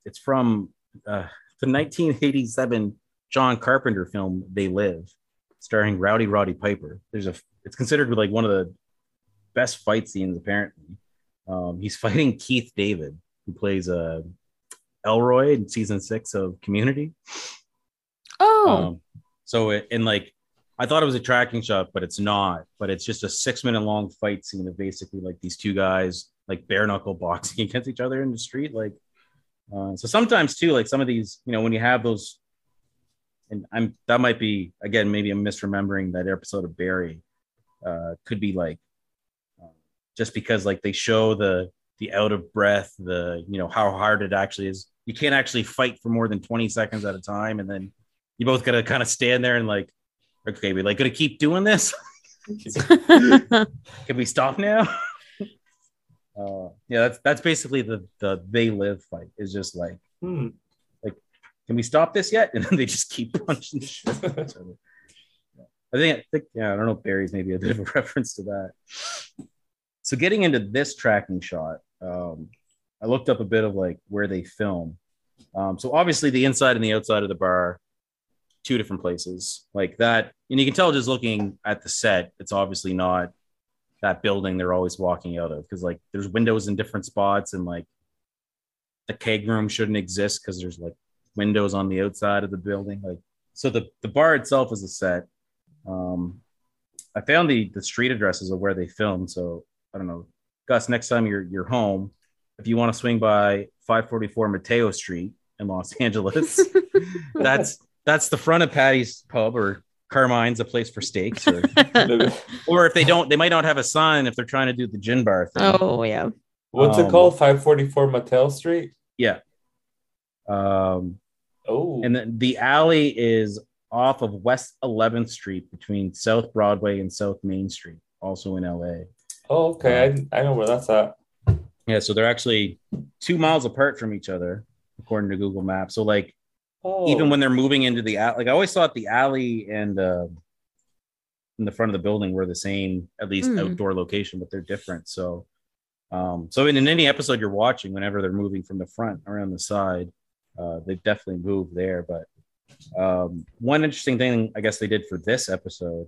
It's from the 1987 John Carpenter film They Live, starring Rowdy Roddy Piper. It's considered like one of the best fight scenes, apparently. He's fighting Keith David, who plays Elroy in season 6 of Community. Oh. I thought it was a tracking shot, but it's not. But it's just a 6-minute long fight scene of basically like these two guys like bare knuckle boxing against each other in the street. Like, so sometimes too, like some of these, you know, when you have those. And that might be, again, maybe I'm misremembering that episode of Barry. Could be like, just because like they show the out of breath, the, you know, how hard it actually is. You can't actually fight for more than 20 seconds at a time. And then you both got to kind of stand there and like, okay, we like going to keep doing this. Can we stop now? Yeah, that's basically the They Live fight is just like, can we stop this yet? And then they just keep punching the shit out of each other. I don't know if Barry's maybe a bit of a reference to that. So getting into this tracking shot, I looked up a bit of like where they film. So obviously the inside and the outside of the bar, 2 different places like that. And you can tell just looking at the set, it's obviously not that building they're always walking out of, because like there's windows in different spots, and like the keg room shouldn't exist because there's like windows on the outside of the building. Like, so the bar itself is a set. I found the street addresses of where they filmed. So I don't know, Gus, next time you're home, if you want to swing by 544 Mateo Street in Los Angeles, that's the front of Patty's Pub or Carmine's, a place for steaks, or if they don't, they might not have a sign if they're trying to do the gin bar thing. Oh yeah. What's it called? 544 Mateo Street. Yeah. And then the alley is off of West 11th Street between South Broadway and South Main Street, also in LA. Oh, okay. I know where that's at. Yeah, so they're actually 2 miles apart from each other, according to Google Maps. So, like, even when they're moving into the alley, like, I always thought the alley and in the front of the building were the same, at least outdoor location, but they're different. So, in any episode you're watching, whenever they're moving from the front around the side, they've definitely moved there. But one interesting thing I guess they did for this episode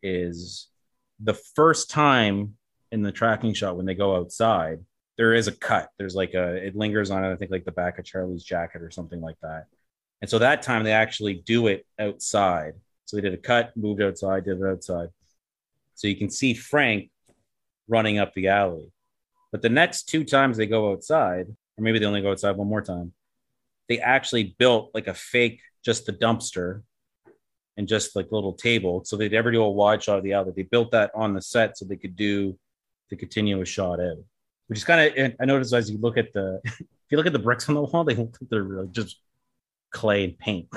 is the first time in the tracking shot when they go outside, there is a cut. There's like it lingers on, I think, like the back of Charlie's jacket or something like that. And so that time they actually do it outside. So they did a cut, moved outside, did it outside. So you can see Frank running up the alley. But the next 2 times they go outside, or maybe they only go outside one more time, they actually built like a fake, just the dumpster and just like little table. So they'd ever do a wide shot of the outlet. They built that on the set so they could do the continuous shot out, which is kind of, I noticed as you look at the bricks on the wall, they look like they're just clay and paint.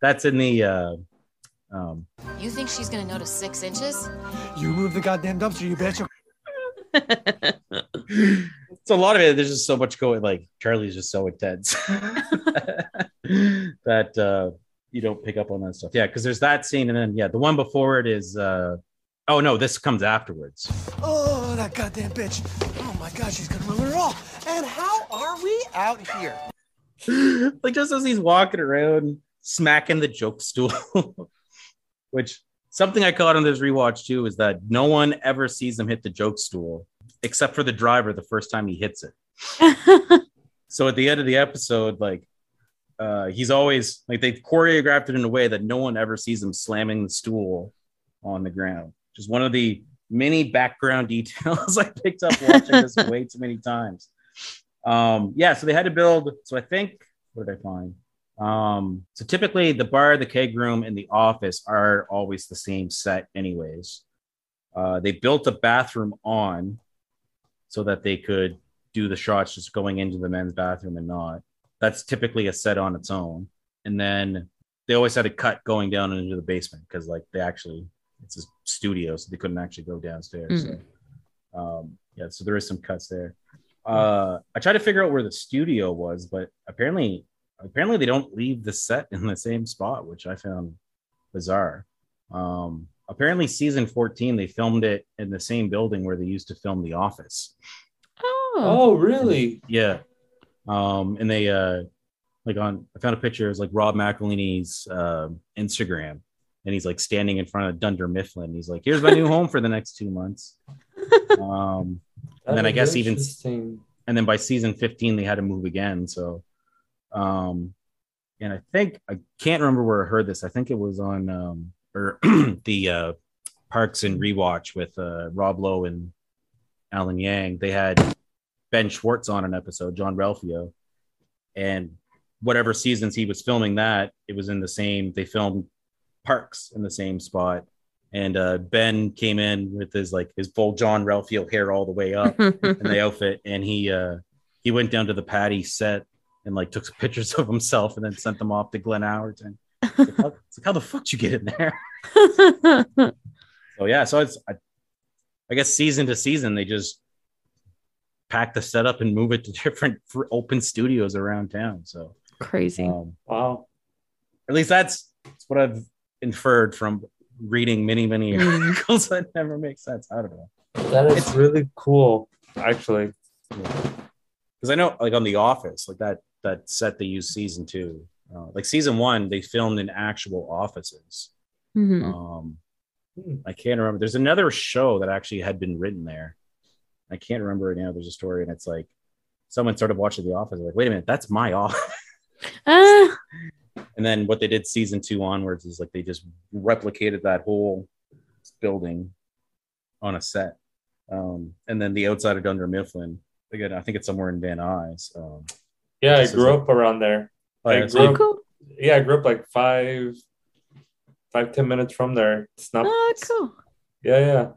That's in the, You think she's going to notice 6 inches? You move the goddamn dumpster, you bitch. it's a lot of it. There's just so much going, like Charlie's just so intense that you don't pick up on that stuff. Yeah, because there's that scene, and then yeah, the one before it is oh no, this comes afterwards. Oh, that goddamn bitch. Oh my god, she's gonna ruin it all. And how are we out here? Like just as he's walking around smacking the joke stool, which something I caught on this rewatch too is that no one ever sees him hit the joke stool except for the driver the first time he hits it. So at the end of the episode, like he's always like, they've choreographed it in a way that no one ever sees him slamming the stool on the ground. Just one of the many background details I picked up watching this way too many times. Yeah, so they had to build. So I think, what did I find? So typically the bar, the keg room, and the office are always the same set anyways. They built a bathroom on so that they could do the shots just going into the men's bathroom and not. That's typically a set on its own. And then they always had a cut going down into the basement because like they actually, it's a studio, so they couldn't actually go downstairs. Mm-hmm. So, yeah, so there is some cuts there. I tried to figure out where the studio was, but apparently they don't leave the set in the same spot, which I found bizarre. Apparently season 14, they filmed it in the same building where they used to film The Office. Oh really? Yeah. And they like on, I found a picture, it was like Rob McElhenney's Instagram, and he's like standing in front of Dunder Mifflin. He's like, here's my new home for the next 2 months. And then I guess even, and then by season 15, they had to move again. So, and I think, I can't remember where I heard this. I think it was on or the Parks and Rewatch with Rob Lowe and Alan Yang. They had Ben Schwartz on an episode, John Ralphio, and whatever seasons he was filming that, it was in the same, they filmed Parks in the same spot. And Ben came in with his like his full John Ralphio hair all the way up in the outfit, and he went down to the Patty set and like took some pictures of himself and then sent them off to Glenn Howerton. It's like how the fuck did you get in there? So yeah, so it's I guess season to season they just pack the setup and move it to different open studios around town. So crazy. Wow. At least that's what I've inferred from reading many articles that never make sense. I don't know. That is really cool, actually. Because yeah. I know, like on The Office, like that set they used season 2. Like season 1, they filmed in actual offices. Mm-hmm. I can't remember. There's another show that actually had been written there. I can't remember it now. There's a story, and it's like someone started watching The Office. Like, wait a minute, that's my office. And then what they did season 2 onwards is like they just replicated that whole building on a set. And then the outside of Dunder Mifflin, again, I think it's somewhere in Van Nuys. Yeah, I grew up around there. Cool. Yeah, I grew up like 5-10 minutes from there. It's not. Oh, cool. Yeah.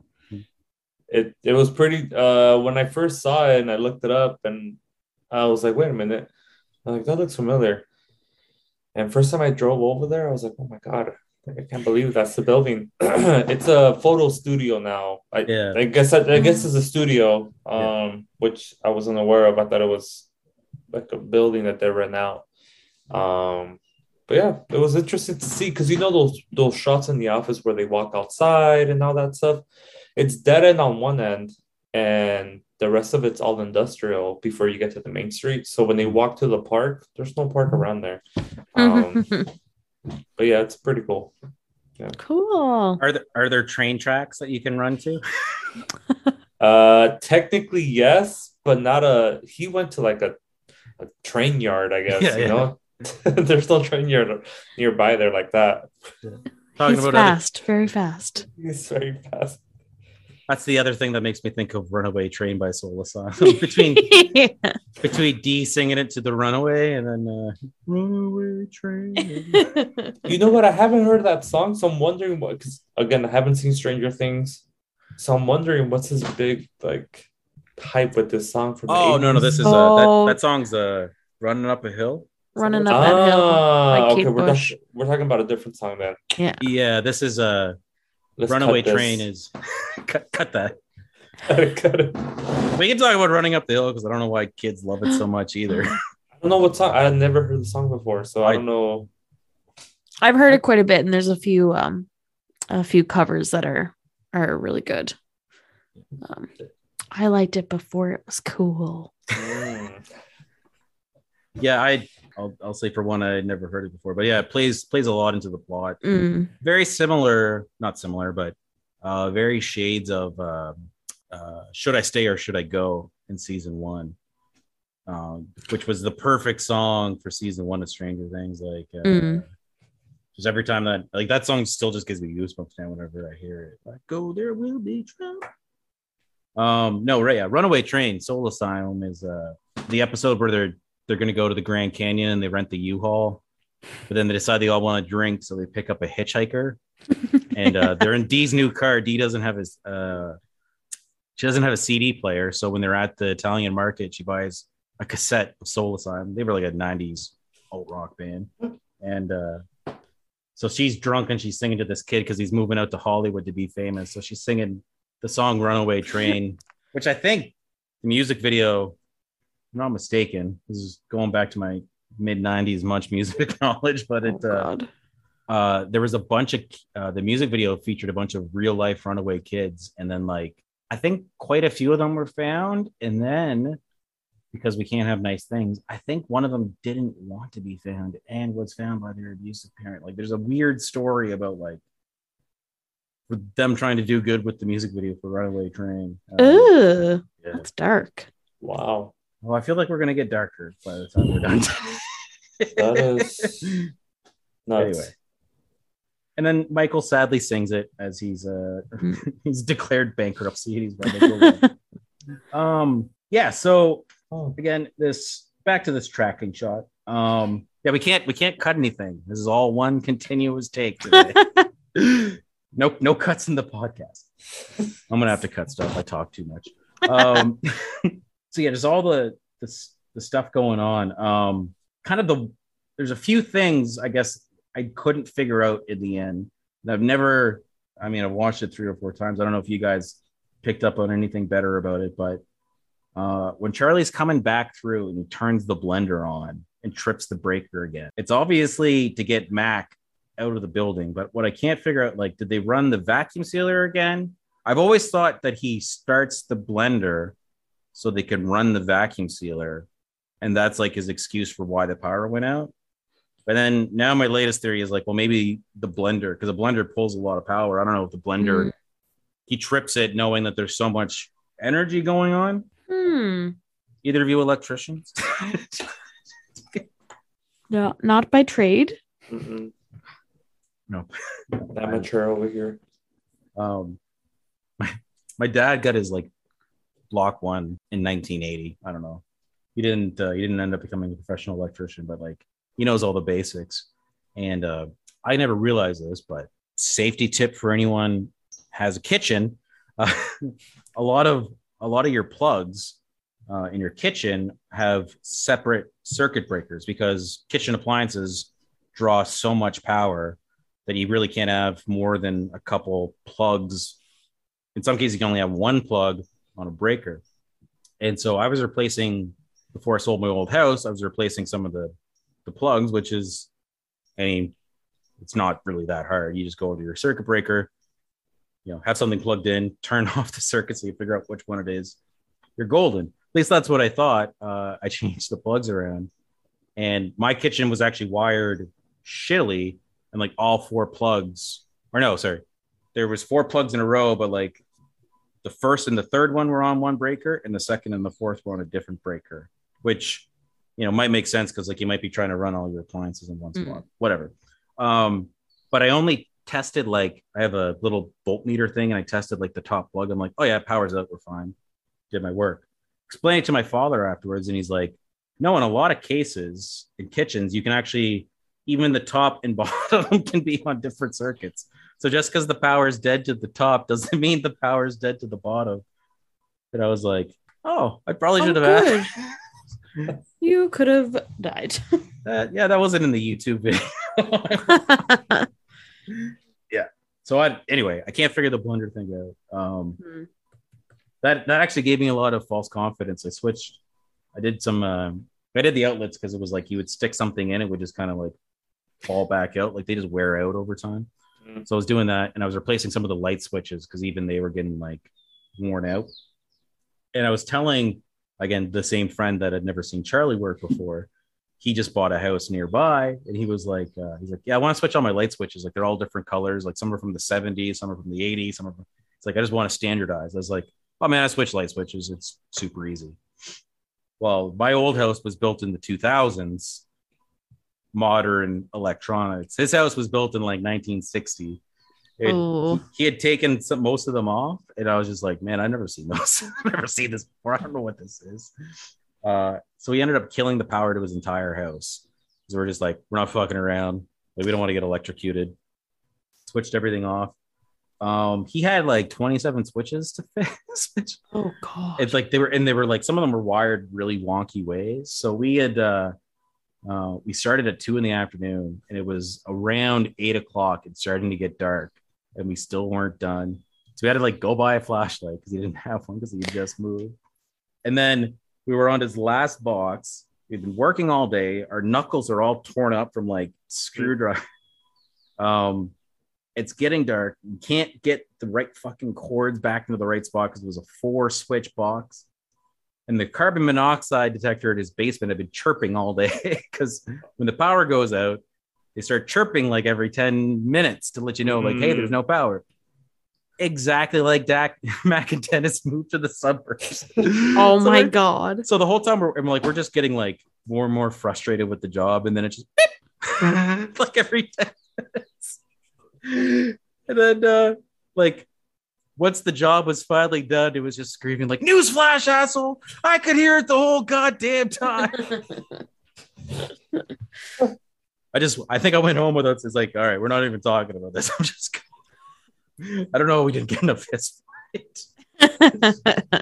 It was pretty. When I first saw it and I looked it up and I was like, wait a minute, I'm like, that looks familiar. And first time I drove over there, I was like, oh my god, I can't believe that's the building. It's a photo studio now. I guess it's a studio, which I wasn't aware of. I thought it was like a building that they rent out. But yeah, it was interesting to see because you know those shots in The Office where they walk outside and all that stuff. It's dead end on one end, and the rest of it's all industrial before you get to the main street. So when they walk to the park, there's no park around there. But yeah, it's pretty cool. Yeah. Cool. Are there train tracks that you can run to? Technically, yes, but not a. He went to like a train yard, I guess. Yeah, you know, there's no train yard nearby there like that. Yeah. He's very fast. That's the other thing that makes me think of Runaway Train by Soul Asylum. Between Dee singing it to the Runaway and then Runaway Train. You know what? I haven't heard that song, so I'm wondering what, because again, I haven't seen Stranger Things. So I'm wondering what's his big like hype with this song from the 80s. No, this is that song's Running Up a Hill. Running Up That Hill. Okay, we're talking about a different song then. Yeah, this is Runaway Train is cut that. We can talk about Running Up the Hill because I don't know why kids love it so much either. I don't know what song. I had never heard the song before, so I don't know. I've heard it quite a bit, and there's a few covers that are really good. I liked it before it was cool. Yeah, I'll say for one, I never heard it before, but yeah, it plays a lot into the plot. Mm. Very similar, not similar, but very shades of Should I Stay or Should I Go in season one, which was the perfect song for season one of Stranger Things. Like, just every time that song still just gives me goosebumps now whenever I hear it. Like, go, there will be trouble. Runaway Train, Soul Asylum is the episode where they're going to go to the Grand Canyon and they rent the U-Haul, but then they decide they all want to drink, so they pick up a hitchhiker, and they're in Dee's new car. Dee doesn't have a CD player, so when they're at the Italian market, she buys a cassette of Soul Asylum. They were like a 90s alt rock band, and so she's drunk and she's singing to this kid because he's moving out to Hollywood to be famous. So she's singing the song Runaway Train, which I think the music video, if I'm not mistaken, this is going back to my mid-90s much music knowledge, but there was a bunch of the music video featured a bunch of real-life runaway kids, and then I think quite a few of them were found, and then because we can't have nice things, I think one of them didn't want to be found and was found by their abusive parent. There's a weird story about them trying to do good with the music video for Runaway Train. Ooh, yeah. That's dark. Wow. Well, I feel like we're going to get darker by the time we're done. That is nuts. Anyway. And then Michael sadly sings it as he's he's declared bankruptcy. He's running yeah, so again, back to this tracking shot. Yeah, we can't cut anything. This is all one continuous take today. No cuts in the podcast. I'm gonna have to cut stuff. I talk too much. So yeah, there's all the stuff going on. There's a few things I guess I couldn't figure out in the end. And I've watched it 3 or 4 times. I don't know if you guys picked up on anything better about it, but when Charlie's coming back through and he turns the blender on and trips the breaker again, it's obviously to get Mac out of the building. But what I can't figure out, did they run the vacuum sealer again? I've always thought that he starts the blender so they can run the vacuum sealer, and that's his excuse for why the power went out. But then now my latest theory is maybe the blender, because the blender pulls a lot of power. I don't know if the blender, he trips it knowing that there's so much energy going on. Either of you electricians? No, not by trade. Mm-mm. No, that mature over here. My dad got his block one in 1980. I don't know. He didn't end up becoming a professional electrician, but he knows all the basics. And I never realized this, but safety tip for anyone has a kitchen: a lot of your plugs in your kitchen have separate circuit breakers because kitchen appliances draw so much power that you really can't have more than a couple plugs. In some cases, you can only have one plug on a breaker. And so I was replacing, before I sold my old house, I was replacing some of the plugs, which is, it's not really that hard. You just go over your circuit breaker, have something plugged in, turn off the circuit so you figure out which one it is. You're golden. At least that's what I thought. I changed the plugs around, and my kitchen was actually wired shittily, and all 4 plugs, or no, sorry, there was 4 plugs in a row, but the first and the third one were on one breaker, and the second and the fourth were on a different breaker, which might make sense because you might be trying to run all your appliances in one spot, whatever. But I only tested I have a little voltmeter thing, and I tested the top plug. I'm oh yeah, power's out, we're fine. Did my work. Explained it to my father afterwards, and he's no, in a lot of cases in kitchens, you can actually, even the top and bottom can be on different circuits. So just because the power is dead to the top doesn't mean the power is dead to the bottom. And I was I probably should have asked. You could have died. Yeah, that wasn't in the YouTube video. Yeah. So I can't figure the blender thing out. that actually gave me a lot of false confidence. I switched. I did the outlets because it was like you would stick something in, it would just kind of like fall back out. Like they just wear out over time. Mm-hmm. So I was doing that, and I was replacing some of the light switches because even they were getting like worn out. And I was telling, again, the same friend that had never seen Charlie Work before. He just bought a house nearby, and he was like, yeah, I want to switch all my light switches. Like they're all different colors. Like some are from the 70s, some are from the 80s. Some are from... It's like, I just want to standardize. I was like, oh man, I switch light switches. It's super easy. Well, my old house was built in the 2000s, modern electronics. His house was built in like 1960. He had taken most of them off, and I was just like, man, I've never seen those. I've never seen this before. I don't know what this is. So he ended up killing the power to his entire house. So we're just like, we're not fucking around. Like, we don't want to get electrocuted. Switched everything off. He had like 27 switches to fix. Oh god! It's like they were like, some of them were wired really wonky ways. So we had we started at 2 p.m, and it was around 8 o'clock. It's starting to get dark, and we still weren't done. So we had to like go buy a flashlight because he didn't have one because he just moved. And then we were on his last box. We've been working all day. Our knuckles are all torn up from like screwdriver. It's getting dark. You can't get the right fucking cords back into the right spot because it was a 4-switch box. And the carbon monoxide detector at his basement had been chirping all day because when the power goes out, they start chirping like every 10 minutes to let you know, like, hey, there's no power. Exactly like Mac and Dennis moved to the suburbs. Oh my god! So the whole time we're just getting like more and more frustrated with the job, and then it just beep, like every 10 minutes. And then like once the job was finally done, it was just screaming like "Newsflash, asshole!" I could hear it the whole goddamn time. I think I went home with us. It's like, all right, we're not even talking about this. I'm just. I don't know. We didn't get in a fist fight.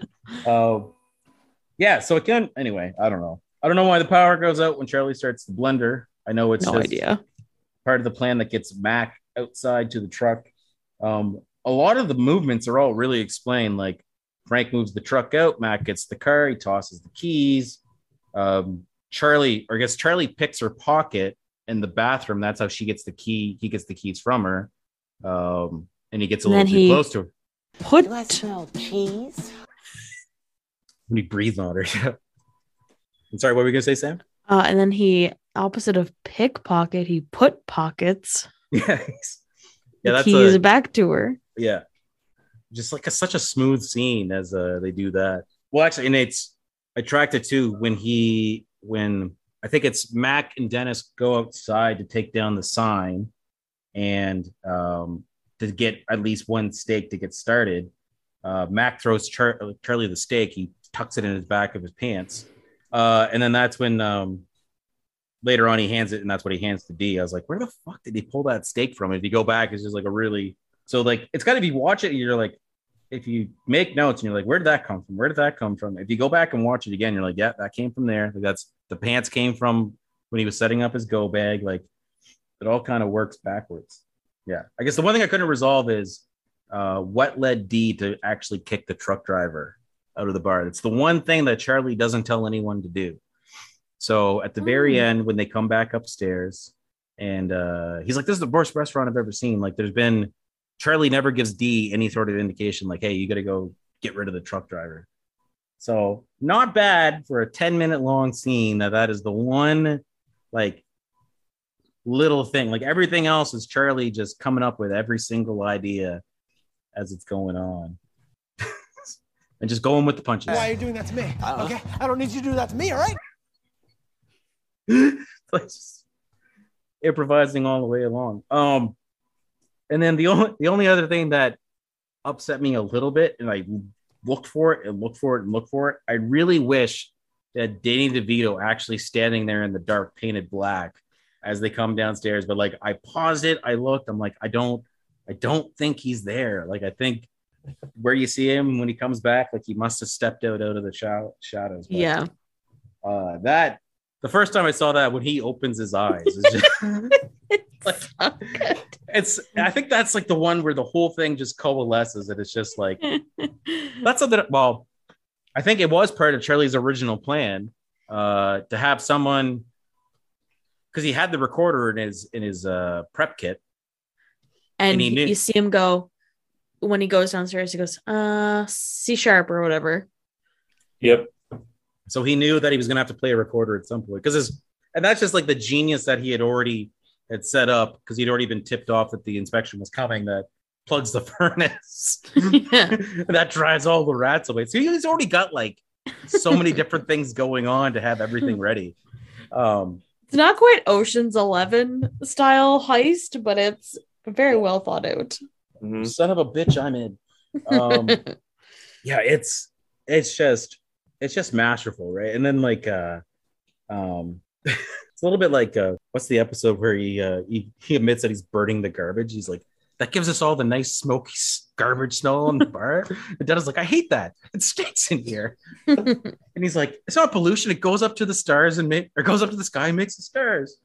Yeah. So again, anyway, I don't know. I don't know why the power goes out when Charlie starts the blender. I know it's part of the plan that gets Mac outside to the truck. A lot of the movements are all really explained. Like Frank moves the truck out. Mac gets the car. He tosses the keys. Charlie picks her pocket in the bathroom. That's how she gets the key. He gets the keys from her. And he gets a little too close to her. Do I smell cheese? When he breathes on her. Yeah. I'm sorry, what were we going to say, Sam? And then he, opposite of pickpocket, he put pockets. Yeah. The keys back to her. Yeah. Just like such a smooth scene as they do that. Well, actually, and I tracked it too when I think it's Mac and Dennis go outside to take down the sign and, to get at least one steak to get started. Mac throws Charlie the steak. He tucks it in his back of his pants. And then that's when later on he hands it, and that's what he hands to D. I was like, where the fuck did he pull that steak from? And if you go back, it's just like it's got to be, watch it, and you're like, if you make notes and you're like, where did that come from? Where did that come from? If you go back and watch it again, you're like, yeah, that came from there. Like that's, the pants came from when he was setting up his go bag. Like it all kind of works backwards. Yeah, I guess the one thing I couldn't resolve is what led D to actually kick the truck driver out of the bar. It's the one thing that Charlie doesn't tell anyone to do. So at the very end, when they come back upstairs, and he's like, this is the worst restaurant I've ever seen. Like Charlie never gives D any sort of indication like, hey, you got to go get rid of the truck driver. So not bad for a 10-minute long scene. That is the one, like, little thing. Like everything else is Charlie just coming up with every single idea as it's going on and just going with the punches. Why are you doing that to me? Okay, I don't need you to do that to me. All right. Improvising all the way along. And then the only other thing that upset me a little bit, and I looked for it. I really wish that Danny DeVito actually standing there in the dark painted black as they come downstairs, but like I paused it, I looked, I'm like, I don't think he's there. Like I think where you see him when he comes back, like he must have stepped out of the shadows. But, yeah. That the first time I saw that, when he opens his eyes, it's just, like, oh, good. I think that's like the one where the whole thing just coalesces, and it's just like that's something. Well, I think it was part of Charlie's original plan to have someone, because he had the recorder in his prep kit, and he knew. You see him go when he goes downstairs. He goes C# or whatever. Yep. So he knew that he was going to have to play a recorder at some point, and that's just like the genius that he had already had set up, because he'd already been tipped off that the inspection was coming. That plugs the furnace, yeah. That drives all the rats away. So he's already got like so many different things going on to have everything ready. It's not quite Ocean's 11 style heist, but it's very well thought out. Son of a bitch, I'm in. Yeah, it's just masterful, right? And then like it's a little bit like what's the episode where he admits that he's burning the garbage. He's like, that gives us all the nice smoky garbage smell on the bar. And Dana's like, I hate that, it stinks in here. And he's like, it's not pollution, it goes up to the stars and goes up to the sky and makes the stars.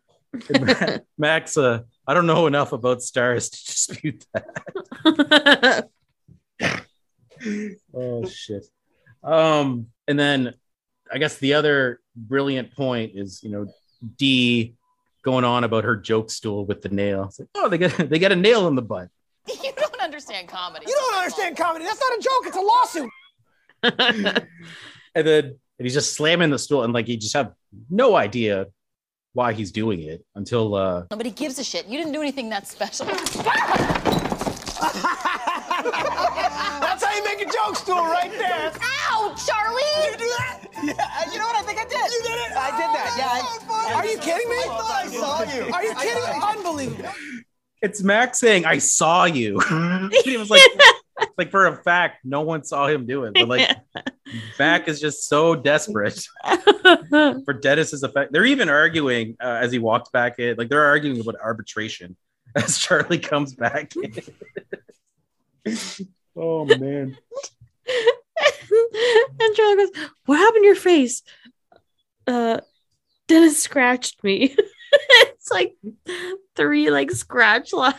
And Max, I don't know enough about stars to dispute that. Oh shit. And then I guess the other brilliant point is, Dee going on about her joke stool with the nail. It's like, oh, they get a nail in the butt. You don't understand comedy. You don't understand comedy. That's not a joke. It's a lawsuit. And he's just slamming the stool, and like you just have no idea why he's doing it until nobody gives a shit. You didn't do anything that special. That's how you make a joke stool right there. Ow, Charlie! Did you do that? Yeah, you know what? I think I did. You did it? I did that, yeah. Are you kidding me? I saw you. Are you kidding? Unbelievable. It's Max saying, I saw you. He was like, like for a fact, no one saw him do it. But like, Mac is just so desperate for Dennis's effect. They're even arguing as he walks back in. Like they're arguing about arbitration as Charlie comes back in. Oh man. And Charlie goes, what happened to your face? Dennis scratched me. It's like 3 like scratch lines.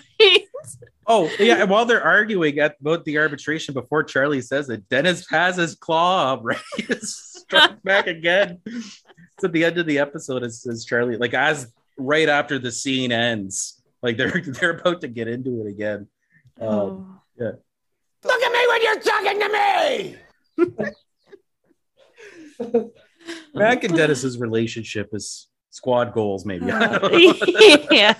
Oh yeah, and while they're arguing about the arbitration, before Charlie says it, Dennis has his claw up, right? Struck back again. It's at the end of the episode, as Charlie, like as right after the scene ends, like they're about to get into it again. Yeah. Look at me when you're talking to me. Mac and Dennis's relationship is squad goals, maybe. Yeah.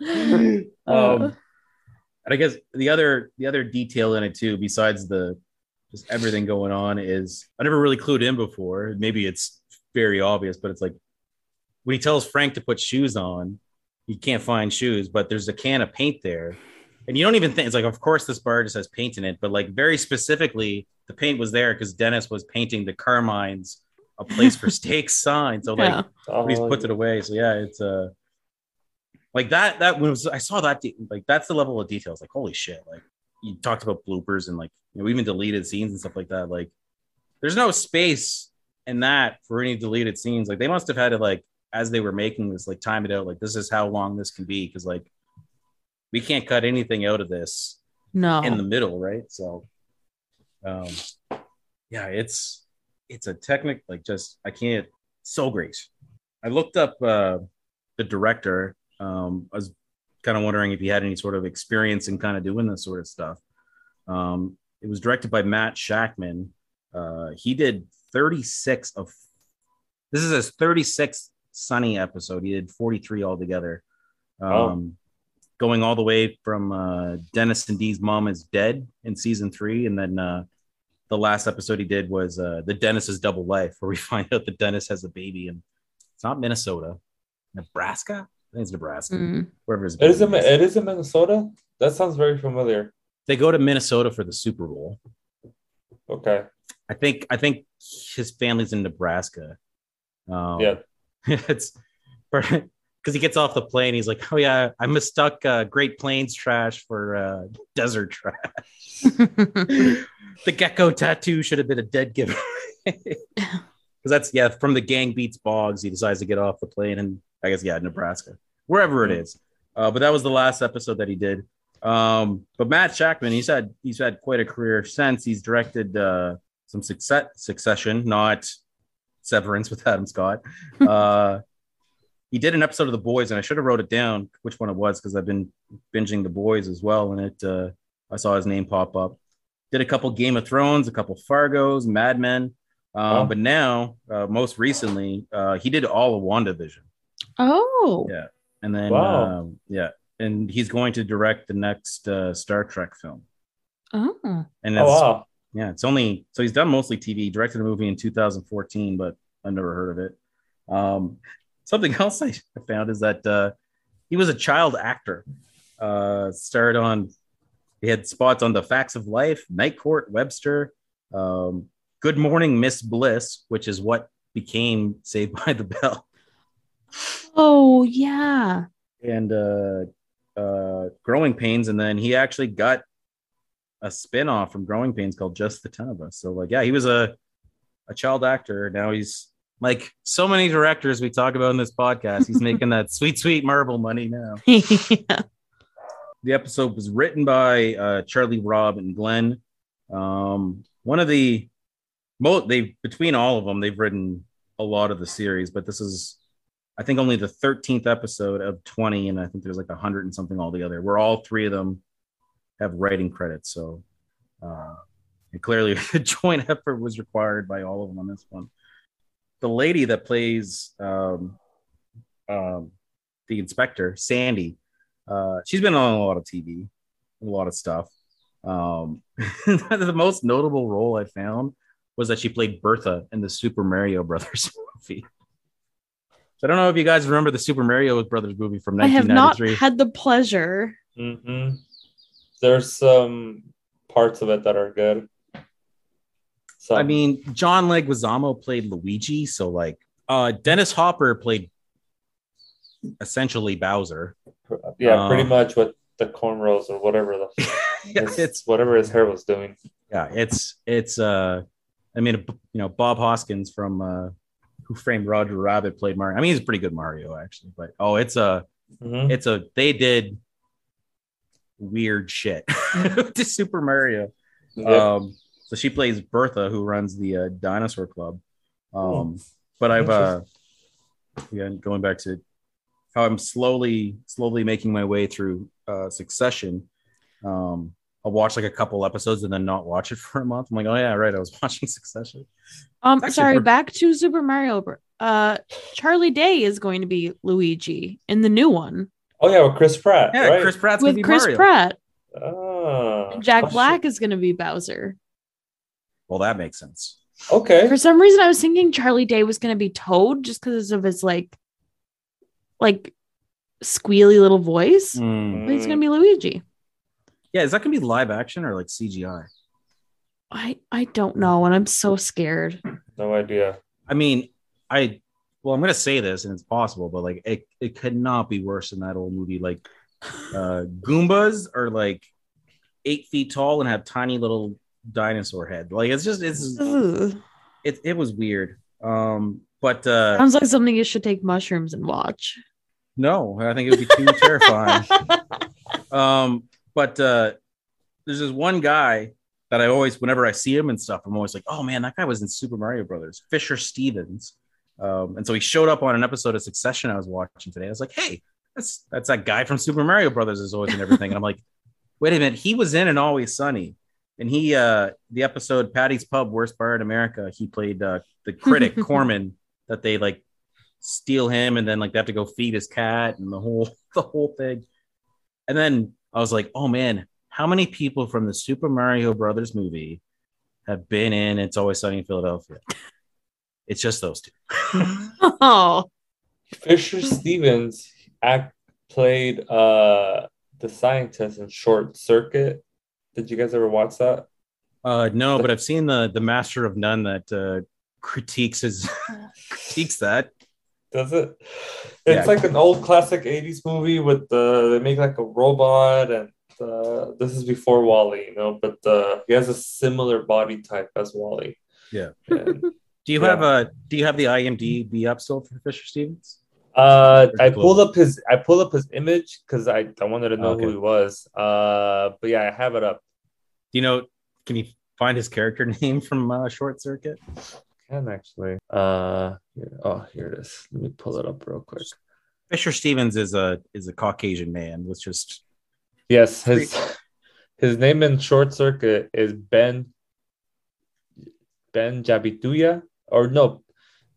And I guess the other detail in it too, besides the just everything going on, is I never really clued in before. Maybe it's very obvious, but it's like when he tells Frank to put shoes on, he can't find shoes, but there's a can of paint there. And you don't even think, it's like, of course, this bar just has paint in it. But like very specifically, the paint was there because Dennis was painting the Carmines a place for steaks sign. So like, he's put it away. So yeah, it's like that when I saw that, like that's the level of details. Like, holy shit. Like you talked about bloopers and like, even deleted scenes and stuff like that. Like there's no space in that for any deleted scenes. Like they must have had to, like, as they were making this, like time it out. Like this is how long this can be. Cause like, we can't cut anything out of this in the middle, right? So yeah, it's a technique, like just I can't, so great. I looked up the director. I was kind of wondering if he had any sort of experience in kind of doing this sort of stuff. It was directed by Matt Shackman. He did 36 of, this is his 36th Sunny episode. He did 43 altogether. Going all the way from Dennis and Dee's mom is dead in season 3. And then the last episode he did was the Dennis's double life, where we find out that Dennis has a baby. And it's not Minnesota, Nebraska. I think it's Nebraska. Mm-hmm. Wherever his baby is. It is in Minnesota. That sounds very familiar. They go to Minnesota for the Super Bowl. Okay. I think his family's in Nebraska. Yeah. It's perfect. Because he gets off the plane, he's like, "Oh yeah, I mistook Great Plains trash for desert trash." The gecko tattoo should have been a dead giveaway. Because that's from the Gang Beats Boggs. He decides to get off the plane, and I guess Nebraska, wherever it is. But that was the last episode that he did. But Matt Shackman, he's had quite a career since. He's directed some Succession, not Severance with Adam Scott. He did an episode of The Boys, and I should have wrote it down which one it was because I've been binging The Boys as well, and I saw his name pop up. Did a couple Game of Thrones, a couple Fargos, Mad Men. But now, most recently, he did all of WandaVision. Oh. Yeah. And then, yeah. And he's going to direct the next Star Trek film. Oh. And that's, yeah, it's only, so he's done mostly TV. He directed a movie in 2014, but I've never heard of it. Something else I found is that he was a child actor. Starred on, he had spots on The Facts of Life, Night Court, Webster, Good Morning, Miss Bliss, which is what became Saved by the Bell. Oh, yeah. And Growing Pains. And then he actually got a spinoff from Growing Pains called Just the 10 of Us. So, like, yeah, he was a child actor. Now he's like so many directors we talk about in this podcast. He's making that sweet, sweet Marvel money now. Yeah. The episode was written by Charlie, Rob, and Glenn. One of the most, between all of them, they've written a lot of the series, but this is, I think, only the 13th episode of 20, and I think there's like 100 and something all the other, where all three of them have writing credits. So clearly a joint effort was required by all of them on this one. The lady that plays the inspector, Sandy, she's been on a lot of TV, a lot of stuff. The most notable role I found was that she played Bertha in the Super Mario Brothers movie. So I don't know if you guys remember the Super Mario Brothers movie from 1993. I have not had the pleasure. Mm-hmm. There's some parts of it that are good. So. I mean, John Leguizamo played Luigi. So, like, Dennis Hopper played essentially Bowser. Yeah, pretty much with the cornrows or whatever the it's whatever his hair was doing. Yeah, it's I mean, you know, Bob Hoskins from Who Framed Roger Rabbit played Mario. I mean, he's a pretty good Mario actually, but they did weird shit to Super Mario. Yep. So she plays Bertha, who runs the dinosaur club. But I've again going back to how I'm slowly making my way through Succession. I'll watch like a couple episodes and then not watch it for a month. I'm like, oh yeah, right, I was watching Succession. Back to Super Mario. Charlie Day is going to be Luigi in the new one. Oh yeah, with Chris Pratt. Yeah, right? Chris Pratt's with Chris Mario. Pratt. Oh, and Jack Black is going to be Bowser. Well, that makes sense. Okay. For some reason, I was thinking Charlie Day was going to be Toad just because of his like squealy little voice. Mm. But he's going to be Luigi. Yeah, is that going to be live action or like CGI? I don't know, and I'm so scared. No idea. I mean, I'm going to say this, and it's possible, but like it could not be worse than that old movie. Like Goombas are like 8 feet tall and have tiny little dinosaur head. Like it was weird. But sounds like something you should take mushrooms and watch. No, I think it would be too terrifying. But there's this one guy that I always, whenever I see him and stuff, I'm always like, oh man, that guy was in Super Mario Brothers, Fisher Stevens. And so he showed up on an episode of Succession I was watching today. I was like, hey, that's that guy from Super Mario Brothers is always in everything. And I'm like, wait a minute, he was in It's Always Sunny. And he, the episode Patty's Pub, Worst Bar in America, he played the critic, Corman, that they like steal him and then like they have to go feed his cat and the whole thing. And then I was like, oh man, how many people from the Super Mario Brothers movie have been in It's Always Sunny in Philadelphia? It's just those two. Oh. Fisher Stevens played the scientist in Short Circuit. Did you guys ever watch that? No, but I've seen the Master of None that critiques that. Does it? It's like an old classic 80s movie with they make like a robot, and this is before Wall-E, you know, but he has a similar body type as Wall-E. Yeah. Do you have the IMDb up still for Fisher Stevens? I pulled up his image because I wanted to know who he was. But yeah, I have it up. You know, can you find his character name from Short Circuit? I can actually. Here it is. Let me pull it up real quick. Fisher Stevens is a Caucasian man. Let's just. Yes, his name in Short Circuit is Ben Jabituya, or no.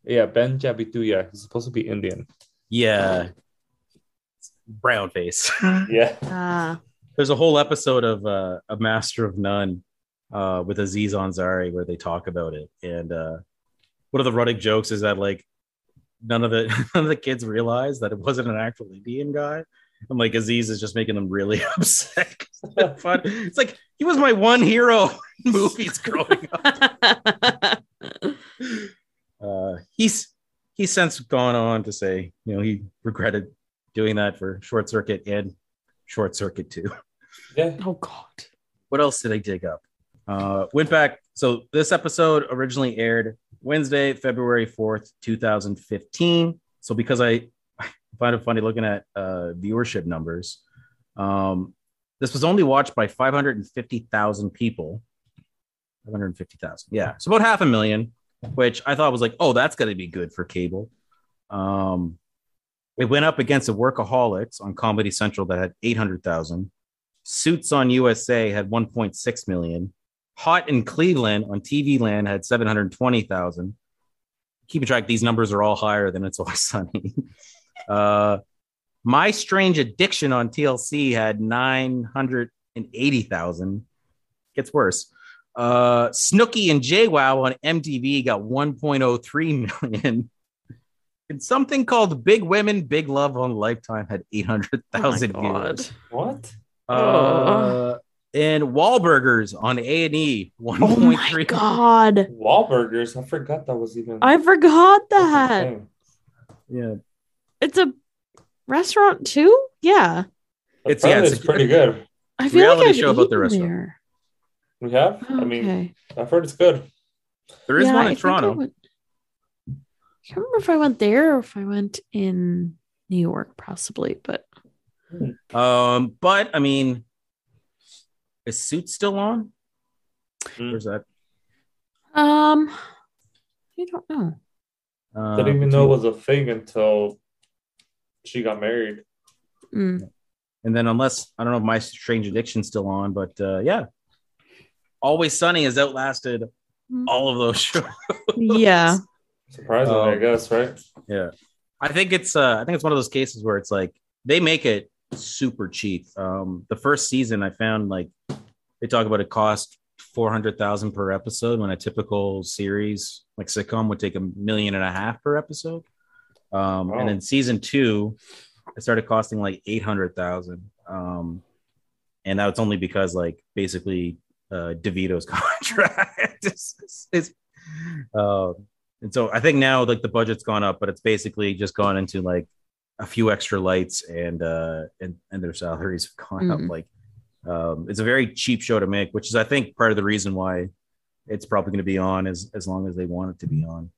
Yeah, Ben Jabituya. He's supposed to be Indian. Yeah. Brown face. Yeah. There's a whole episode of A Master of None with Aziz Ansari where they talk about it. And one of the running jokes is that like none of the kids realized that it wasn't an actual Indian guy. I'm like, Aziz is just making them really upset. It's like, he was my one hero in movies growing up. He's since gone on to say, you know, he regretted doing that for Short Circuit and Short Circuit 2. Yeah. Oh God. What else did I dig up? Went back. So this episode originally aired Wednesday, February 4th, 2015. So because I find it funny looking at viewership numbers, this was only watched by 550,000 people. 550,000. Yeah. So about 500,000. Which I thought was like, oh, that's going to be good for cable. It went up against the Workaholics on Comedy Central that had 800,000. Suits on USA had 1.6 million. Hot in Cleveland on TV Land had 720,000. Keep in track, these numbers are all higher than It's Always Sunny. My Strange Addiction on TLC had 980,000. Gets worse. Snooki and JWoww on MTV got 1.03 million. And something called Big Women, Big Love on Lifetime had 800,000 viewers. What? And Wahlburgers on A&E 1.3. Oh God. Wahlburgers. I forgot that was even. I forgot that. Yeah. It's a restaurant too? Yeah. It's pretty good. I feel reality like show about the restaurant. There. We have? Okay. I mean, I've heard it's good. There is one in Toronto. I can't remember if I went there or if I went in New York, possibly. But I mean, is Suits still on? Where's that? I don't know. I didn't even know it was a thing until she got married. Mm. And then, unless I don't know if My Strange Addiction's still on, but yeah. Always Sunny has outlasted all of those shows. Yeah, surprisingly, I guess, right? Yeah, I think it's one of those cases where it's like they make it super cheap. The first season, I found like they talk about it cost $400,000 per episode when a typical series like sitcom would take $1.5 million per episode. Wow. And then season 2, it started costing like $800,000, and that's only because like basically. DeVito's contract and so I think now like the budget's gone up, but it's basically just gone into like a few extra lights and their salaries have gone up. Like it's a very cheap show to make, which is I think part of the reason why it's probably going to be on as long as they want it to be on.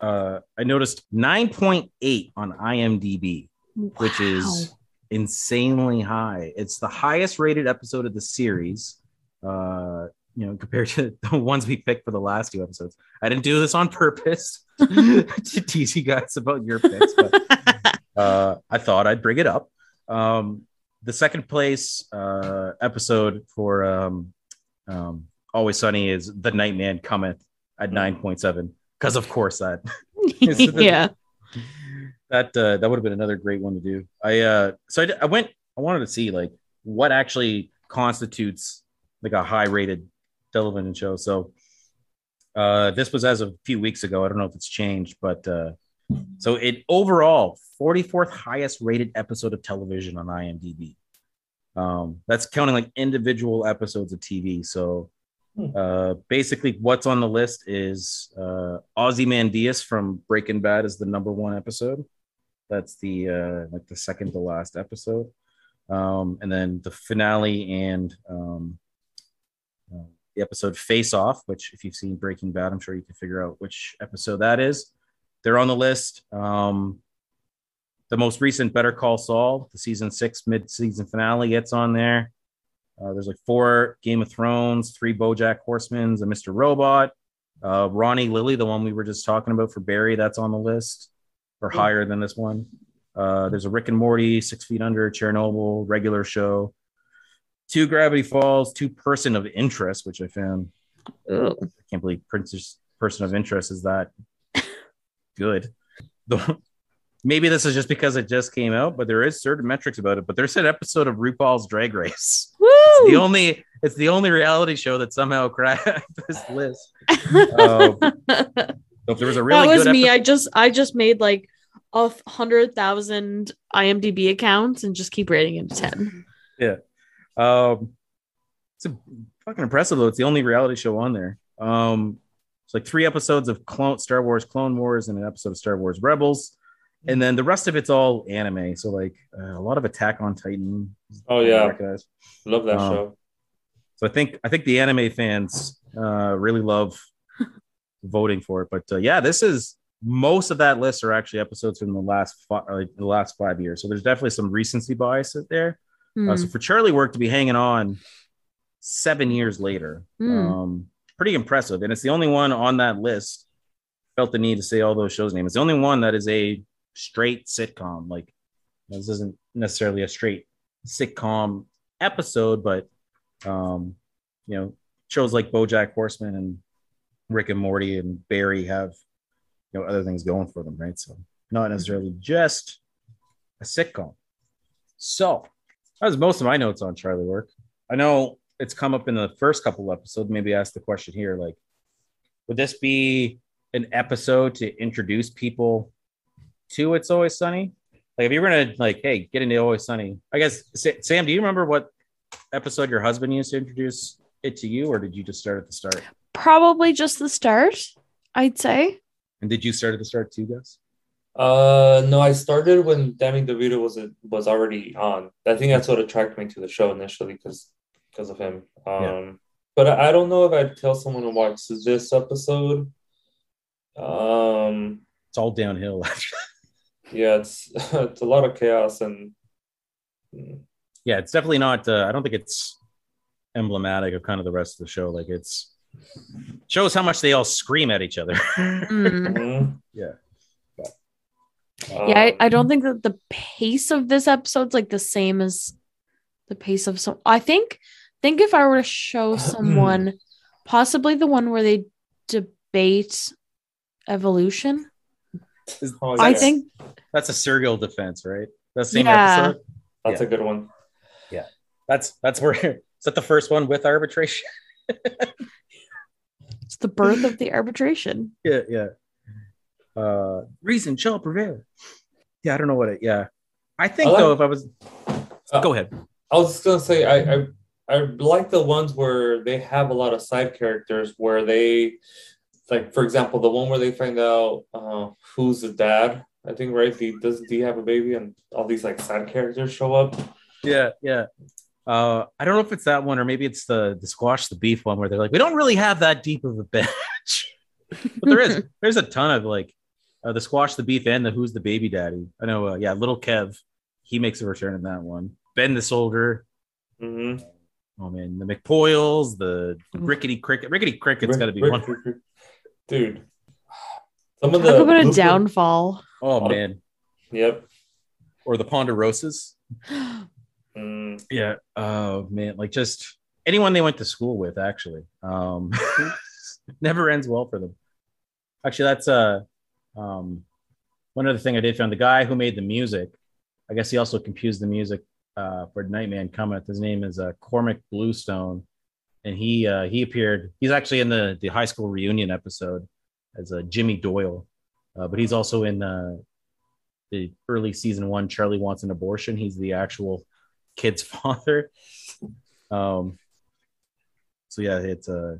I noticed 9.8 on IMDb, which is insanely high. It's the highest rated episode of the series. You know, compared to the ones we picked for the last 2 episodes. I didn't do this on purpose to tease you guys about your picks, but I thought I'd bring it up. The second place episode for Always Sunny is The Nightman Cometh at 9.7, because of course that. Yeah. That would have been another great one to do. I wanted to see like what actually constitutes like a high rated television show. So this was as of a few weeks ago. I don't know if it's changed, but so it overall 44th highest rated episode of television on IMDb. That's counting like individual episodes of TV. So basically what's on the list is Ozymandias from Breaking Bad is the number 1 episode. That's the like the second to last episode, and then the finale and the episode Face Off, which if you've seen Breaking Bad, I'm sure you can figure out which episode that is. They're on the list. The most recent Better Call Saul, the season 6 mid-season finale gets on there. There's like 4 Game of Thrones, 3 BoJack Horsemans, a Mr. Robot, Ronnie Lilly, the one we were just talking about for Barry, that's on the list, or higher than this one. There's a Rick and Morty, 6 Feet Under, Chernobyl, regular show, 2 Gravity Falls, 2 Person of Interest, which I found. Ugh. I can't believe Person of Interest is that good. Maybe this is just because it just came out, but there is certain metrics about it. But there's an episode of RuPaul's Drag Race. Woo! It's the only reality show that somehow cracked this list. So if there was a really good me. I just made like 100,000 IMDb accounts and just keep rating it to 10. Yeah, it's fucking impressive though. It's the only reality show on there. It's like 3 episodes of Star Wars Clone Wars and an episode of Star Wars Rebels. And then the rest of it's all anime. So like a lot of Attack on Titan. Oh yeah, love that show. So I think the anime fans really love voting for it. But yeah, this is most of that list are actually episodes from the last 5 years. So there's definitely some recency bias there. So for Charlie Work to be hanging on 7 years later, pretty impressive. And it's the only one on that list. Felt the need to say all those shows' names. It's the only one that is a straight sitcom. Like this isn't necessarily a straight sitcom episode, but shows like BoJack Horseman and Rick and Morty and Barry have other things going for them, right? So not necessarily just a sitcom. So that was most of my notes on Charlie Work. I know it's come up in the first couple episodes. Maybe ask the question here, like, would this be an episode to introduce people to It's Always Sunny? Like, if you were gonna like, hey, get into Always Sunny, I guess. Sam, do you remember what episode your husband used to introduce it to you, or did you just start at the start? Probably just the start, I'd say. And did you start at the start too, guys? No, I started when Danny DeVito was already on. I think that's what attracted me to the show initially, because of him. Yeah. But I don't know if I'd tell someone to watch this episode. It's all downhill. Yeah, it's a lot of chaos and yeah, it's definitely not. I don't think it's emblematic of kind of the rest of the show. Like it's shows how much they all scream at each other. Mm-hmm. Yeah. But, yeah, I don't think that the pace of this episode's like the same as the pace of some. I think if I were to show someone, possibly the one where they debate evolution. Oh, I think that's a serial defense, right? That's the same episode. That's a good one. Yeah, that's where is that the first one with arbitration? It's the birth of the arbitration. Yeah. Reason shall prevail. Yeah, I don't know what it. Yeah, I think if I was, go ahead. I was just gonna say I like the ones where they have a lot of side characters where they. Like, for example, the one where they find out who's the dad, I think, right? Does he have a baby? And all these, like, side characters show up. Yeah. I don't know if it's that one, or maybe it's the Squash the Beef one where they're like, we don't really have that deep of a bench. But there's a ton of, like, the Squash the Beef and the Who's the Baby Daddy. I know, Little Kev, he makes a return in that one. Ben the Soldier. Mm-hmm. Oh, man, the McPoyles, the Rickety Cricket. Rickety Cricket's got to be one. Dude, some of the talk about a downfall. Oh man, yep. Or the Ponderosas. Yeah. Oh man, like just anyone they went to school with. Actually, never ends well for them. Actually, that's one other thing I did find. The guy who made the music, I guess he also confused the music for Nightman Cometh. His name is Cormac Bluestone. And he appeared. He's actually in the high school reunion episode as Jimmy Doyle, but he's also in the early season 1. Charlie Wants an Abortion. He's the actual kid's father. So yeah, it's I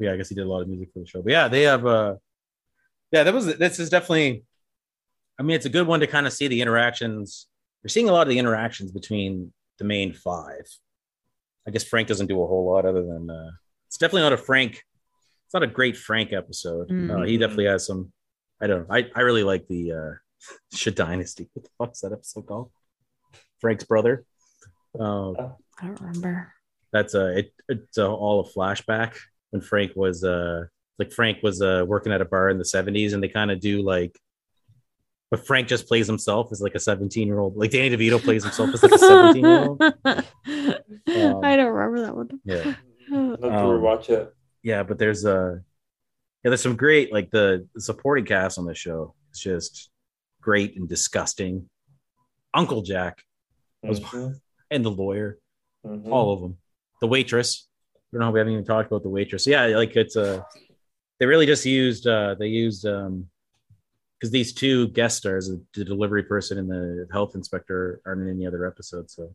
guess he did a lot of music for the show. But yeah, they have this is definitely. I mean, it's a good one to kind of see the interactions. You're seeing a lot of the interactions between the main 5. I guess Frank doesn't do a whole lot other than it's definitely not a Frank. It's not a great Frank episode. Mm-hmm. He definitely has some. I really like the Shit Dynasty. What the fuck's that episode called? Frank's brother. I don't remember. That's it's all a flashback when Frank was working at a bar in the 70s, and they kind of do like, but Frank just plays himself as like a 17-year-old. Like Danny DeVito plays himself as like a 17-year-old. I don't remember that one. Yeah, I'd love to rewatch it. Yeah, but there's some great, like the supporting cast on the show. It's just great and disgusting. Uncle Jack was, mm-hmm. and the lawyer, mm-hmm. all of them. The waitress. I don't know. We haven't even talked about the waitress. Yeah, like it's they really just used because these two guest stars, the delivery person and the health inspector, aren't in any other episode, so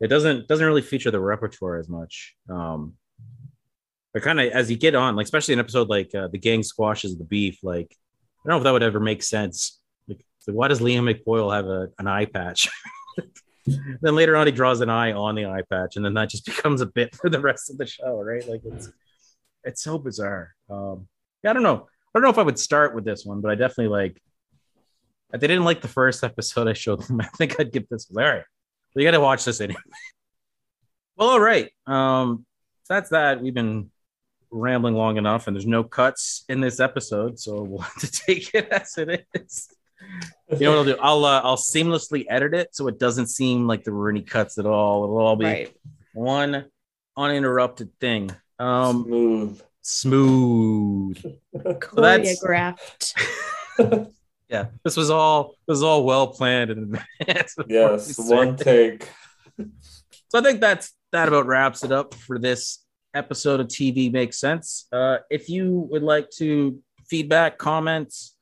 it doesn't really feature the repertoire as much. But kind of as you get on, like especially an episode like the gang squashes the beef, like I don't know if that would ever make sense. Like why does Liam McBoyle have an eye patch? Then later on, he draws an eye on the eye patch, and then that just becomes a bit for the rest of the show, right? Like it's so bizarre. Yeah, I don't know. I don't know if I would start with this one, but I definitely if they didn't like the first episode I showed them, I think I'd give this one. All right, you got to watch this anyway. Well, all right. That's that. We've been rambling long enough, and there's no cuts in this episode, so we'll have to take it as it is. You know what I'll do? I'll seamlessly edit it so it doesn't seem like there were any cuts at all. It'll all be one uninterrupted thing. Smooth. Choreographed. Yeah, this was all well planned in advance. Yes, one take. So I think that about wraps it up for this episode of TV Makes Sense. If you would like to feedback, comments,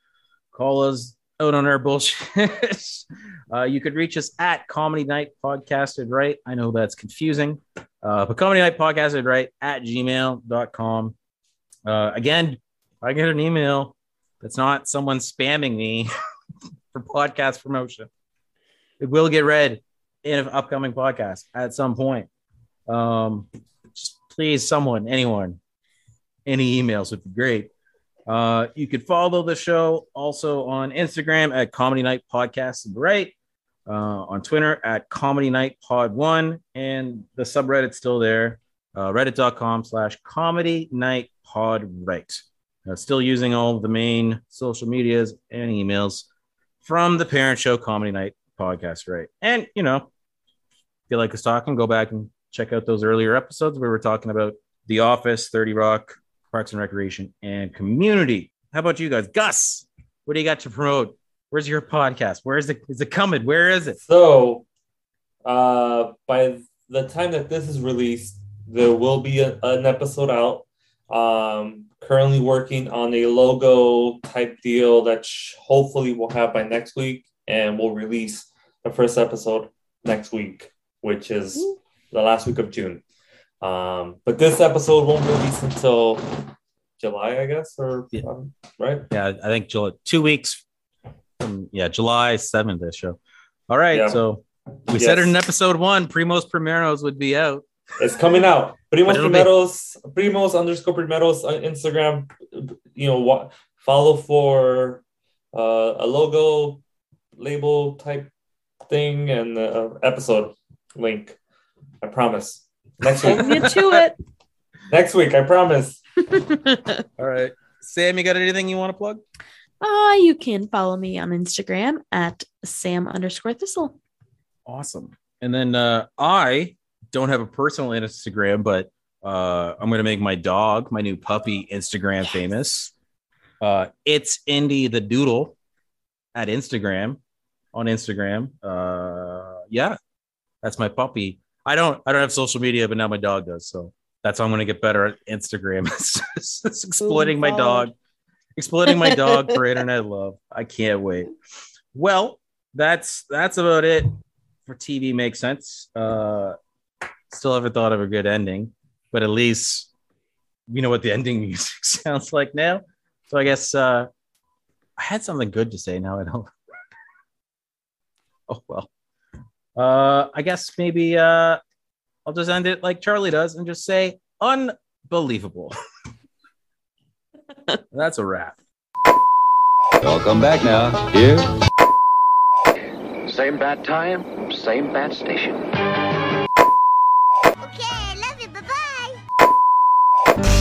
call us out on our bullshit, you could reach us at Comedy Night Podcasted Right. I know that's confusing, but Comedy Night Podcasted Right at gmail.com. Again, if I get an email that's not someone spamming me for podcast promotion, it will get read in an upcoming podcast at some point. Just please, anyone, any emails would be great. You could follow the show also on Instagram at Comedy Night Podcast Right, on Twitter at Comedy Night Pod One, and the subreddit's still there, reddit.com/Comedy Night Pod Right. Still using all of the main social medias and emails from the parent show Comedy Night Podcast Right. And if you like us talking, go back and check out those earlier episodes where we're talking about The Office, 30 Rock, Parks and Recreation, and Community. How about you guys? Gus, what do you got to promote? Where's your podcast? Where is it? Is it coming? Where is it? So by the time that this is released, there will be an episode out. Currently working on a logo type deal that hopefully we'll have by next week, and we'll release the first episode next week, which is the last week of June. But this episode won't release until July, I guess, or yeah. Right? Yeah, I think July, 2 weeks. July 7th, this show. All right, so we said it in episode 1, Primos Primeros would be out. It's coming out. Primos_Primeros on Instagram. Follow for a logo, label type thing, and the episode link. I promise. Next week. Get to it. Next week, I promise. All right. Sam, you got anything you want to plug? You can follow me on Instagram at Sam_Thistle. Awesome. And then I don't have a personal Instagram, but I'm going to make my dog, my new puppy, Instagram famous. It's Indy the Doodle on Instagram. That's my puppy. I don't have social media, but now my dog does. So that's how I'm going to get better at Instagram. It's exploiting my dog for internet love. I can't wait. Well, that's about it for TV Makes Sense. Still haven't thought of a good ending, but at least we know what the ending music sounds like now. So I guess I had something good to say. Now I don't. Oh, well. I guess maybe I'll just end it like Charlie does and just say unbelievable. That's a wrap. Welcome back now. Here. Same bad time, same bad station. Okay, I love you, bye-bye.